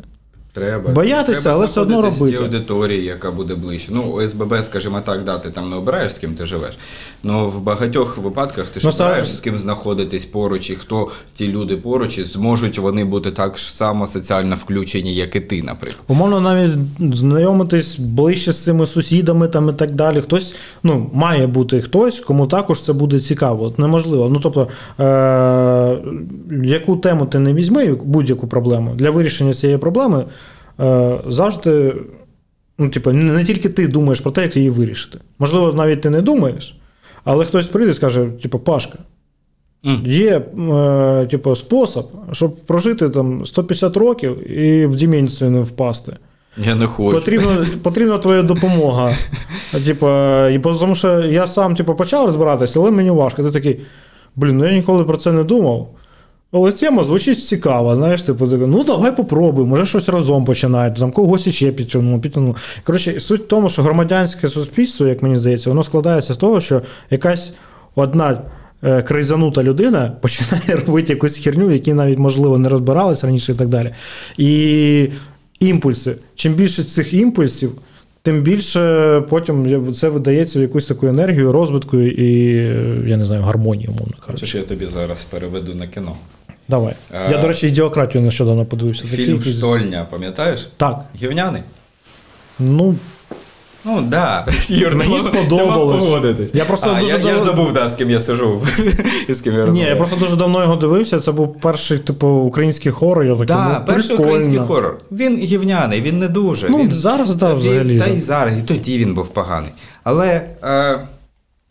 Треба. Боятися, треба, але все одно робити. Треба знаходитись в аудиторії, яка буде ближче. Ну, ОСББ, скажімо так, да, ти там не обираєш, з ким ти живеш. Ну, в багатьох випадках ти ж обираєш, з ким знаходитись поруч, і хто ті люди поруч, і зможуть вони бути так само соціально включені, як і ти, наприклад. Умовно, навіть знайомитись ближче з цими сусідами там і так далі. Хтось, ну, має бути хтось, кому також це буде цікаво. От неможливо. Ну, тобто, яку тему ти не візьми, будь-яку проблему, для вирішення цієї проблеми завжди, ну, типу, не тільки ти думаєш про те, як її вирішити. Можливо, навіть ти не думаєш, але хтось прийде і скаже, типу, Пашка, є, типу, спосіб, щоб прожити там 150 років і в деменцію не впасти. Я не хочу. Потрібна твоя допомога. Типу, тому що я сам, типу, почав розбиратися, але мені важко. Ти такий, блін, ну я ніколи про це не думав. Але тема звучить цікаво, знаєш, типу, ну давай попробуй, може щось разом починають, там когось іще підтягну. Коротше, суть в тому, що громадянське суспільство, як мені здається, воно складається з того, що якась одна крайзанута людина починає робити якусь херню, в якій навіть, можливо, не розбиралися раніше і так далі. І імпульси. Чим більше цих імпульсів, тим більше потім це видається в якусь таку енергію, розвитку і, я не знаю, гармонію, умовно кажучи. Хочеш, я тобі зараз переведу на кіно? Давай. Я, до речі, «Ідіократію» нещодавно подивився. Фільм «Штольня», пам'ятаєш? Так. Гівняний? Ну, да. Юр, мені сподобалось. Я просто я забув, да, з ким я сижу. З ким я розмовляю. Ні, я просто дуже давно його дивився. Це був перший, типу, український хорор. Я такий, да, ну, перший український хорор. Він гівняний, він не дуже. Ну, він, зараз, да, взагалі. Та й зараз, і тоді він був поганий. Але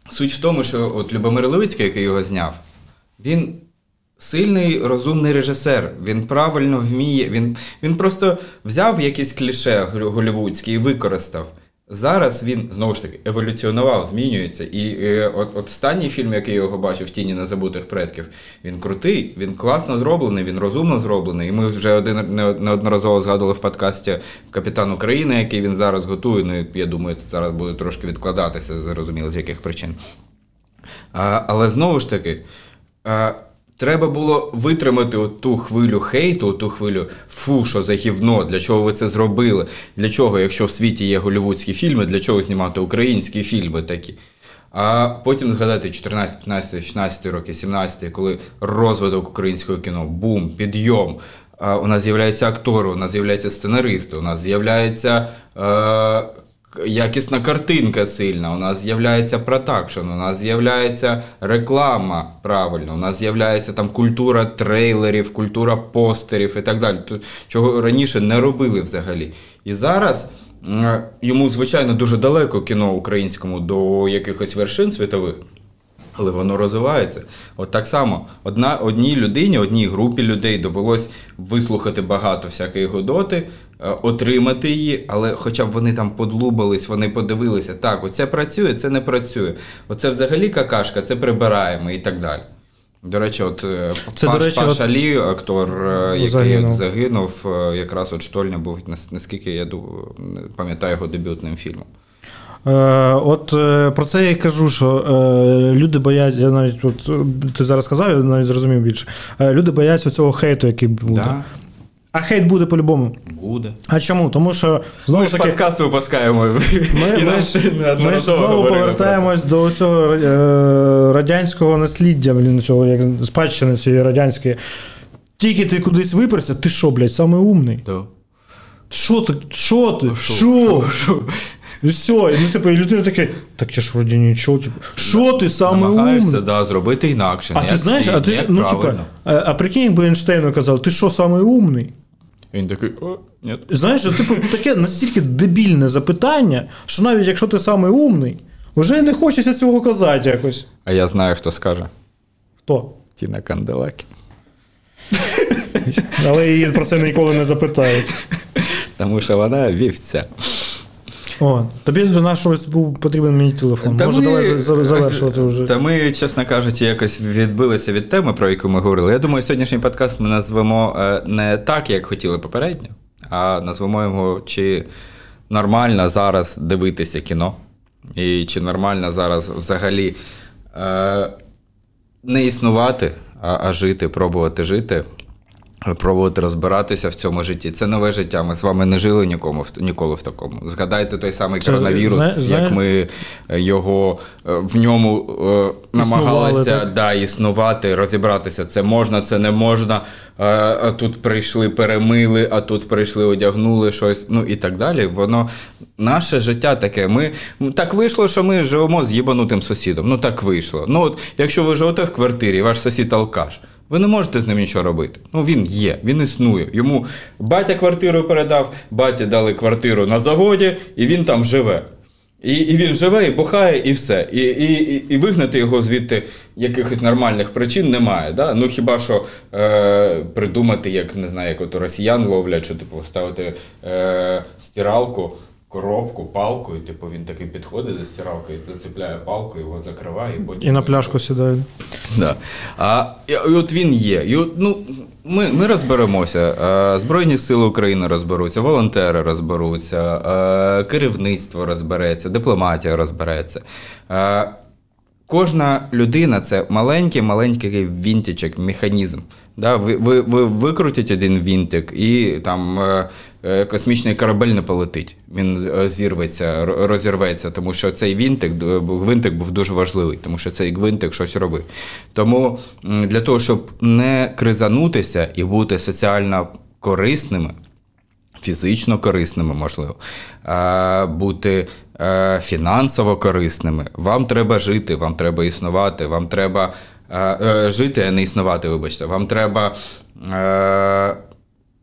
суть в тому, що от Любомир Левицький, який його зняв, він сильний, розумний режисер. Він правильно вміє. Він просто взяв якісь кліше голлівудські і використав. Зараз він, знову ж таки, еволюціонував, змінюється. І от останній фільм, який я його бачив, «Тіні незабутих предків», він крутий, він класно зроблений, він розумно зроблений. І ми вже неодноразово згадували в подкасті «Капітан України», який він зараз готує. Ну, я думаю, це зараз буде трошки відкладатися, зрозуміло, з яких причин. Але, знову ж таки, треба було витримати ту хвилю хейту, ту хвилю «фу, що за гівно, для чого ви це зробили, для чого, якщо в світі є голлівудські фільми, для чого знімати українські фільми такі». А потім згадати 14, 15, 16 роки, 17, коли розвиток українського кіно, бум, підйом, у нас з'являються актори, у нас з'являються сценаристи, у нас з'являється якісна картинка сильна, у нас з'являється продакшн, у нас з'являється реклама правильно, у нас з'являється там культура трейлерів, культура постерів і так далі, чого раніше не робили взагалі. І зараз йому, звичайно, дуже далеко кіно українському до якихось вершин світових, але воно розвивається. От так само одній людині, одній групі людей довелось вислухати багато всякої гидоти, отримати її, але хоча б вони там подлубались, вони подивилися, так, оце працює, це не працює, оце взагалі какашка, це прибираємо і так далі. До речі, от Паш Алі, актор, який загинув, якраз от Штольня був, наскільки я пам'ятаю, його дебютним фільмом. От про це я й кажу, що люди бояться, я навіть от, ти зараз казав, я навіть зрозумів більше, люди бояться цього хейту, який буде. Да. А хейт буде по-любому. Буде. А чому? Тому що знову ми ж таки подкаст випускаємо. Ми знову повертаємось до цього радянського насліддя, цього як спадщини цієї радянської. Тільки ти кудись виперся, ти що, блядь, самий умний? Так. Що ти? Що ти? Що? І все, і ну, типу, людина така, так я ж вроді нічого, типу, що ти саме умний? Намагаєшся, да, зробити інакше. А ти знаєш, а ти, ну, типу, а прикинь, якби Ейнштейну казав, ти що саме умний? Він такий, о, ні. Знаєш, типу, таке настільки дебільне запитання, що навіть якщо ти саме умний, вже не хочеться цього казати якось. А я знаю, хто скаже. Хто? Тіна Канделакі. Але її про це ніколи не запитають. Тому що вона вівця. О, тобі на щось був потрібен мій телефон. Та може, давай завершувати вже. Та ми, чесно кажучи, якось відбилися від теми, про яку ми говорили. Я думаю, сьогоднішній подкаст ми назвемо не так, як хотіли попередньо, а назвемо його, чи нормально зараз дивитися кіно, і чи нормально зараз взагалі не існувати, а жити, пробувати жити. Пробувати розбиратися в цьому житті. Це нове життя. Ми з вами не жили ніколи в такому. Згадайте той самий коронавірус, як ми в ньому намагалися існувати, розібратися. Це можна, це не можна. А тут прийшли, перемили, а тут прийшли, одягнули щось, ну і так далі. Воно, наше життя таке. Так вийшло, що ми живемо з їбанутим сусідом. Ну так вийшло. Ну от, якщо ви живете в квартирі, ваш сусід алкаш, ви не можете з ним нічого робити. Ну, він є, він існує. Йому батя квартиру передав, баті дали квартиру на заводі, і він там живе. І він живе, і бухає, і все. І вигнати його звідти якихось нормальних причин немає. Да? Ну, хіба що придумати, як, не знаю, як от росіян ловлять, що, типу, ставити стиралку, коробку, палку, і типу він такий підходить за стиралкою, зацепляє палку, його закриває, і потім і на пляшку сідає. Да. І от він є. І от, ну, ми розберемося. Збройні сили України розберуться, волонтери розберуться, керівництво розбереться, дипломатія розбереться. Кожна людина — це маленький вінтичок, механізм. Да, ви викрутите один вінтик, і там космічний корабель не полетить. Він зірветься, розірветься, тому що цей гвинтик був дуже важливий, тому що цей гвинтик щось робив. Тому для того, щоб не кризанутися і бути соціально корисними, фізично корисними, можливо, бути фінансово корисними, вам треба жити, вам треба існувати, вам треба жити, а не існувати, вибачте. Вам треба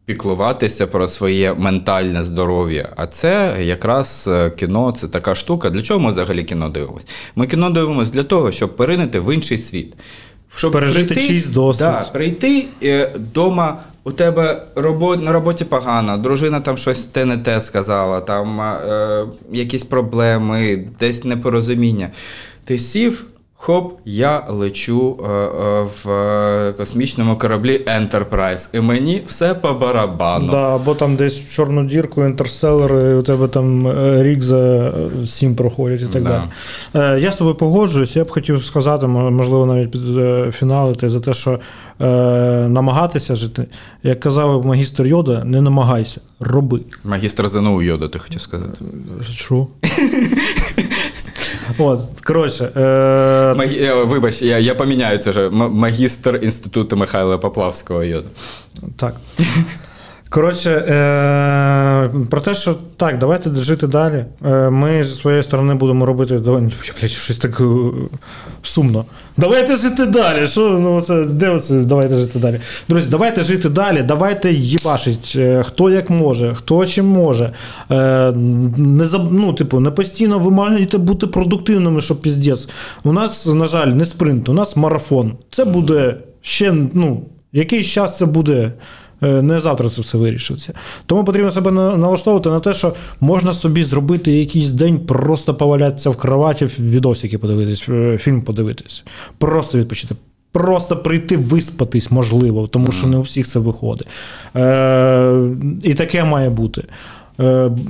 піклуватися про своє ментальне здоров'я. А це якраз кіно, це така штука. Для чого ми взагалі кіно дивимося? Ми кіно дивимося для того, щоб перенити в інший світ. Щоб пережити чийсь досвід. Да, прийти вдома, у тебе на роботі погано, дружина там щось те не те сказала, там якісь проблеми, десь непорозуміння. Ти сів, хоп, я лечу в космічному кораблі Enterprise, і мені все по барабану. Да, або там десь в чорну дірку, Інтерстеллар, і у тебе там рік за всім проходять і так далі. Я з тобою погоджуюсь, я б хотів сказати, можливо, навіть під фіналити, за те, що намагатися жити, як казав магістр Йода, не намагайся, роби. Магістр ЗНО Йода, ти хотів сказати. Що? От, коротше. Вибач, я поміняю це вже. Магістр інституту Михайла Поплавського. Так. Коротше, про те, що так, давайте жити далі. Ми зі своєї сторони будемо робити... Блядь, щось так сумно. Давайте жити далі! Що? Ну, це, де оце давайте жити далі? Друзі, давайте жити далі, давайте їбашить. Хто як може, хто чим може. Не постійно ви маєте бути продуктивними, що піздець. У нас, на жаль, не спринт, у нас марафон. Це буде ще, якийсь час це буде. Не завтра це все вирішиться. Тому потрібно себе налаштовувати на те, що можна собі зробити якийсь день, просто повалятися в кроваті, відосики подивитись, фільм подивитись. Просто відпочити. Просто прийти виспатись, можливо, тому що не у всіх це виходить. І таке має бути.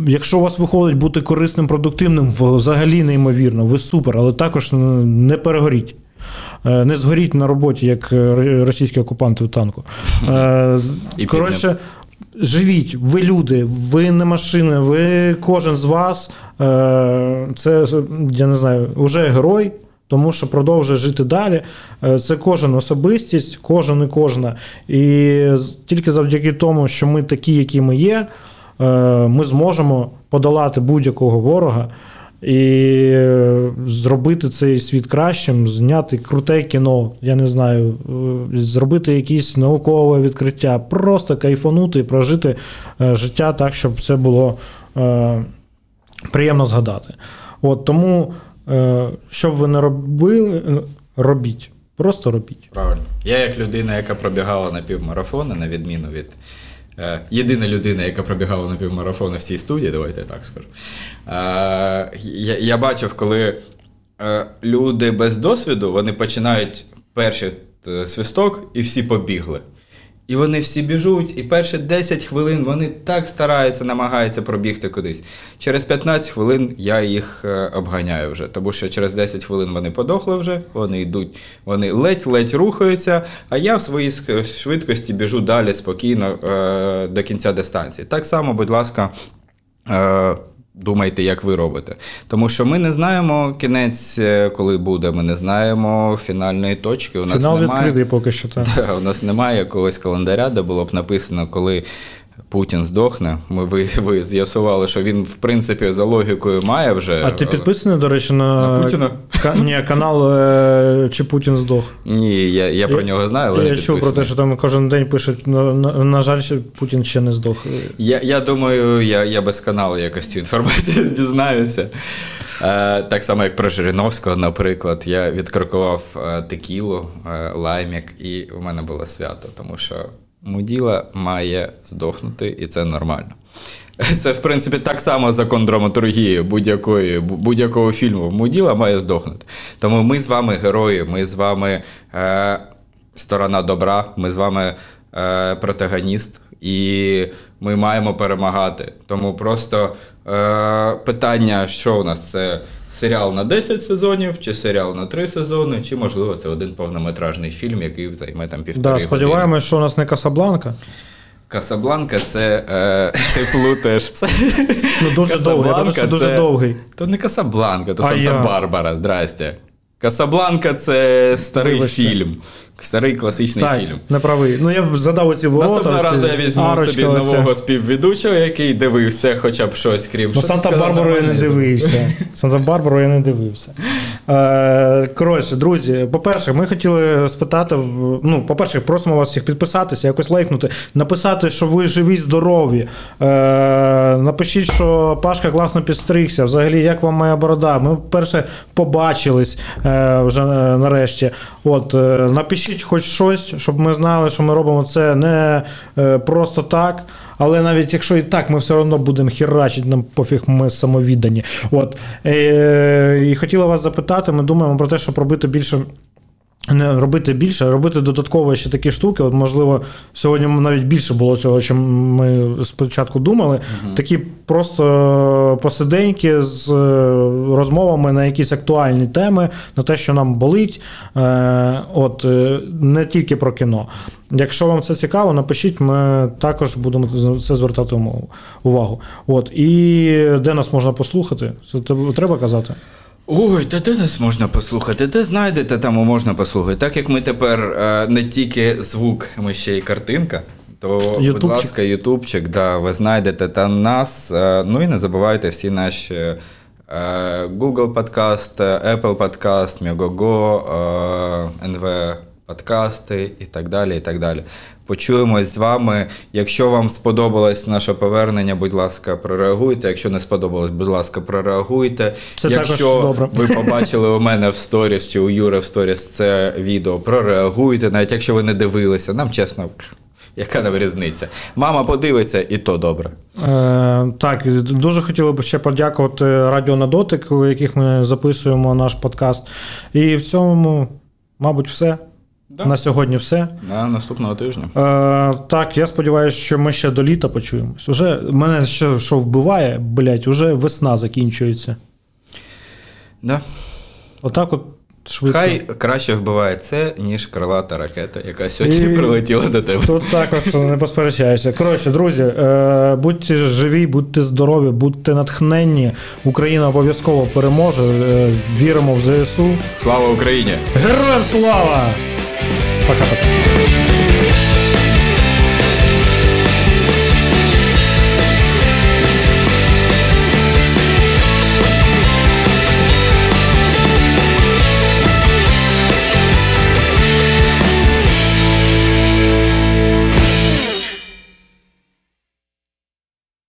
Якщо у вас виходить бути корисним, продуктивним, взагалі неймовірно, ви супер, але також не перегоріть. Не згоріть на роботі, як російські окупанти в танку. Коротше, живіть, ви люди, ви не машини, ви кожен з вас, це, я не знаю, уже герой, тому що продовжує жити далі. Це кожен особистість, кожен і кожна. І тільки завдяки тому, що ми такі, які ми є, ми зможемо подолати будь-якого ворога, і зробити цей світ кращим, зняти круте кіно, я не знаю, зробити якісь наукове відкриття, просто кайфанути і прожити життя так, щоб це було приємно згадати. От, тому, що б ви не робили, робіть. Просто робіть. Правильно. Я як людина, яка пробігала на півмарафони, на відміну від єдина людина, яка пробігала на півмарафони в цій студії, давайте я так скажу. Я бачив, коли люди без досвіду, вони починають перший свисток і всі побігли. І вони всі біжуть, і перші 10 хвилин вони так стараються, намагаються пробігти кудись. Через 15 хвилин я їх обганяю вже, тому що через 10 хвилин вони подохли вже, вони йдуть, вони ледь-ледь рухаються, а я в своїй швидкості біжу далі спокійно до кінця дистанції. Так само, будь ласка, думайте, як ви робите. Тому що ми не знаємо кінець, коли буде, ми не знаємо фінальної точки. У нас фінал немає, відкритий поки що. Так. Да, у нас немає якогось календаря, де було б написано, коли Путін здохне. Ви з'ясували, що він, в принципі, за логікою має вже. А ти підписаний, до речі, на Путіна? Ні, канал «Чи Путін здох?» Ні, я про нього знаю, але я чув про те, що там кожен день пишуть, на жаль, що Путін ще не здох. Я думаю, я без каналу якось цю інформацію дізнаюся. Так само, як про Жириновського, наприклад. Я відкрокував текілу, лаймік, і в мене було свято, тому що Муділа має здохнути, і це нормально. Це, в принципі, так само закон драматургії будь-якого фільму. Муділа має здохнути. Тому ми з вами герої, ми з вами сторона добра, ми з вами протагоніст, і ми маємо перемагати. Тому просто питання, що у нас це серіал на 10 сезонів, чи серіал на 3 сезони, чи, можливо, це один повнометражний фільм, який займе там півтори години. Сподіваємося, що у нас не «Касабланка». «Касабланка» — це... ти плутаєш. Це... дуже довгий, я бачу, дуже довгий. То не «Касабланка», то «Санта-Барбара», здрасте. «Касабланка» — це старий фільм. Старий класичний фільм. Так, не правий. Я згадав оці ворота. Наступного разу я візьму собі нового співведучого, який дивився хоча б щось, крім... Санта-Барбару я не дивився. Коротше, друзі, по-перше, ми хотіли спитати, по-перше, просимо вас всіх підписатися, якось лайкнути, написати, що ви живі, здорові. Напишіть, що Пашка класно підстригся. Взагалі, як вам моя борода? Ми, перше, побачились вже нарешті. От, напишіть хоч щось, щоб ми знали, що ми робимо це не просто так, але навіть якщо і так, ми все одно будемо хірачити, нам пофіг, ми самовіддані. От. І хотіла вас запитати, ми думаємо про те, щоб робити додатково ще такі штуки. От, можливо, сьогодні навіть більше було цього, чим ми спочатку думали. Угу. Такі просто посиденьки з розмовами на якісь актуальні теми, на те, що нам болить. От, не тільки про кіно. Якщо вам це цікаво, напишіть, ми також будемо на це звертати увагу. От, і де нас можна послухати? Це треба казати? Ой, та де нас можна послухати? Де знайдете, там можна послухати. Так як ми тепер не тільки звук, ми ще й картинка, то, ютубчик. Будь ласка, ютубчик, да, ви знайдете там нас. Ну і не забувайте всі наші Google подкаст, Apple подкаст, Megogo, NV подкасти і так далі, і так далі. Почуємось з вами. Якщо вам сподобалось наше повернення, будь ласка, прореагуйте. Якщо не сподобалось, будь ласка, прореагуйте. Це якщо ви побачили у мене в сторіс чи у Юри в сторіс це відео, прореагуйте. Навіть якщо ви не дивилися, нам чесно, яка нам різниця. Мама подивиться, і то добре. Так, дуже хотіли б ще подякувати Радіо на дотик, у яких ми записуємо наш подкаст. І в цьому, мабуть, все. Да. На сьогодні все. На наступного тижня. Так, я сподіваюся, що ми ще до літа почуємось. Уже мене ще що вбиває, блять, уже весна закінчується. Да. Отак от швидко. Хай краще вбиває це, ніж крилата ракета, яка сьогодні прилетіла до тебе. Тут також не посперечаєшся. Коротше, друзі, будьте живі, будьте здорові, будьте натхненні. Україна обов'язково переможе. Віримо в ЗСУ. Слава Україні! Героям слава! Пока-пока.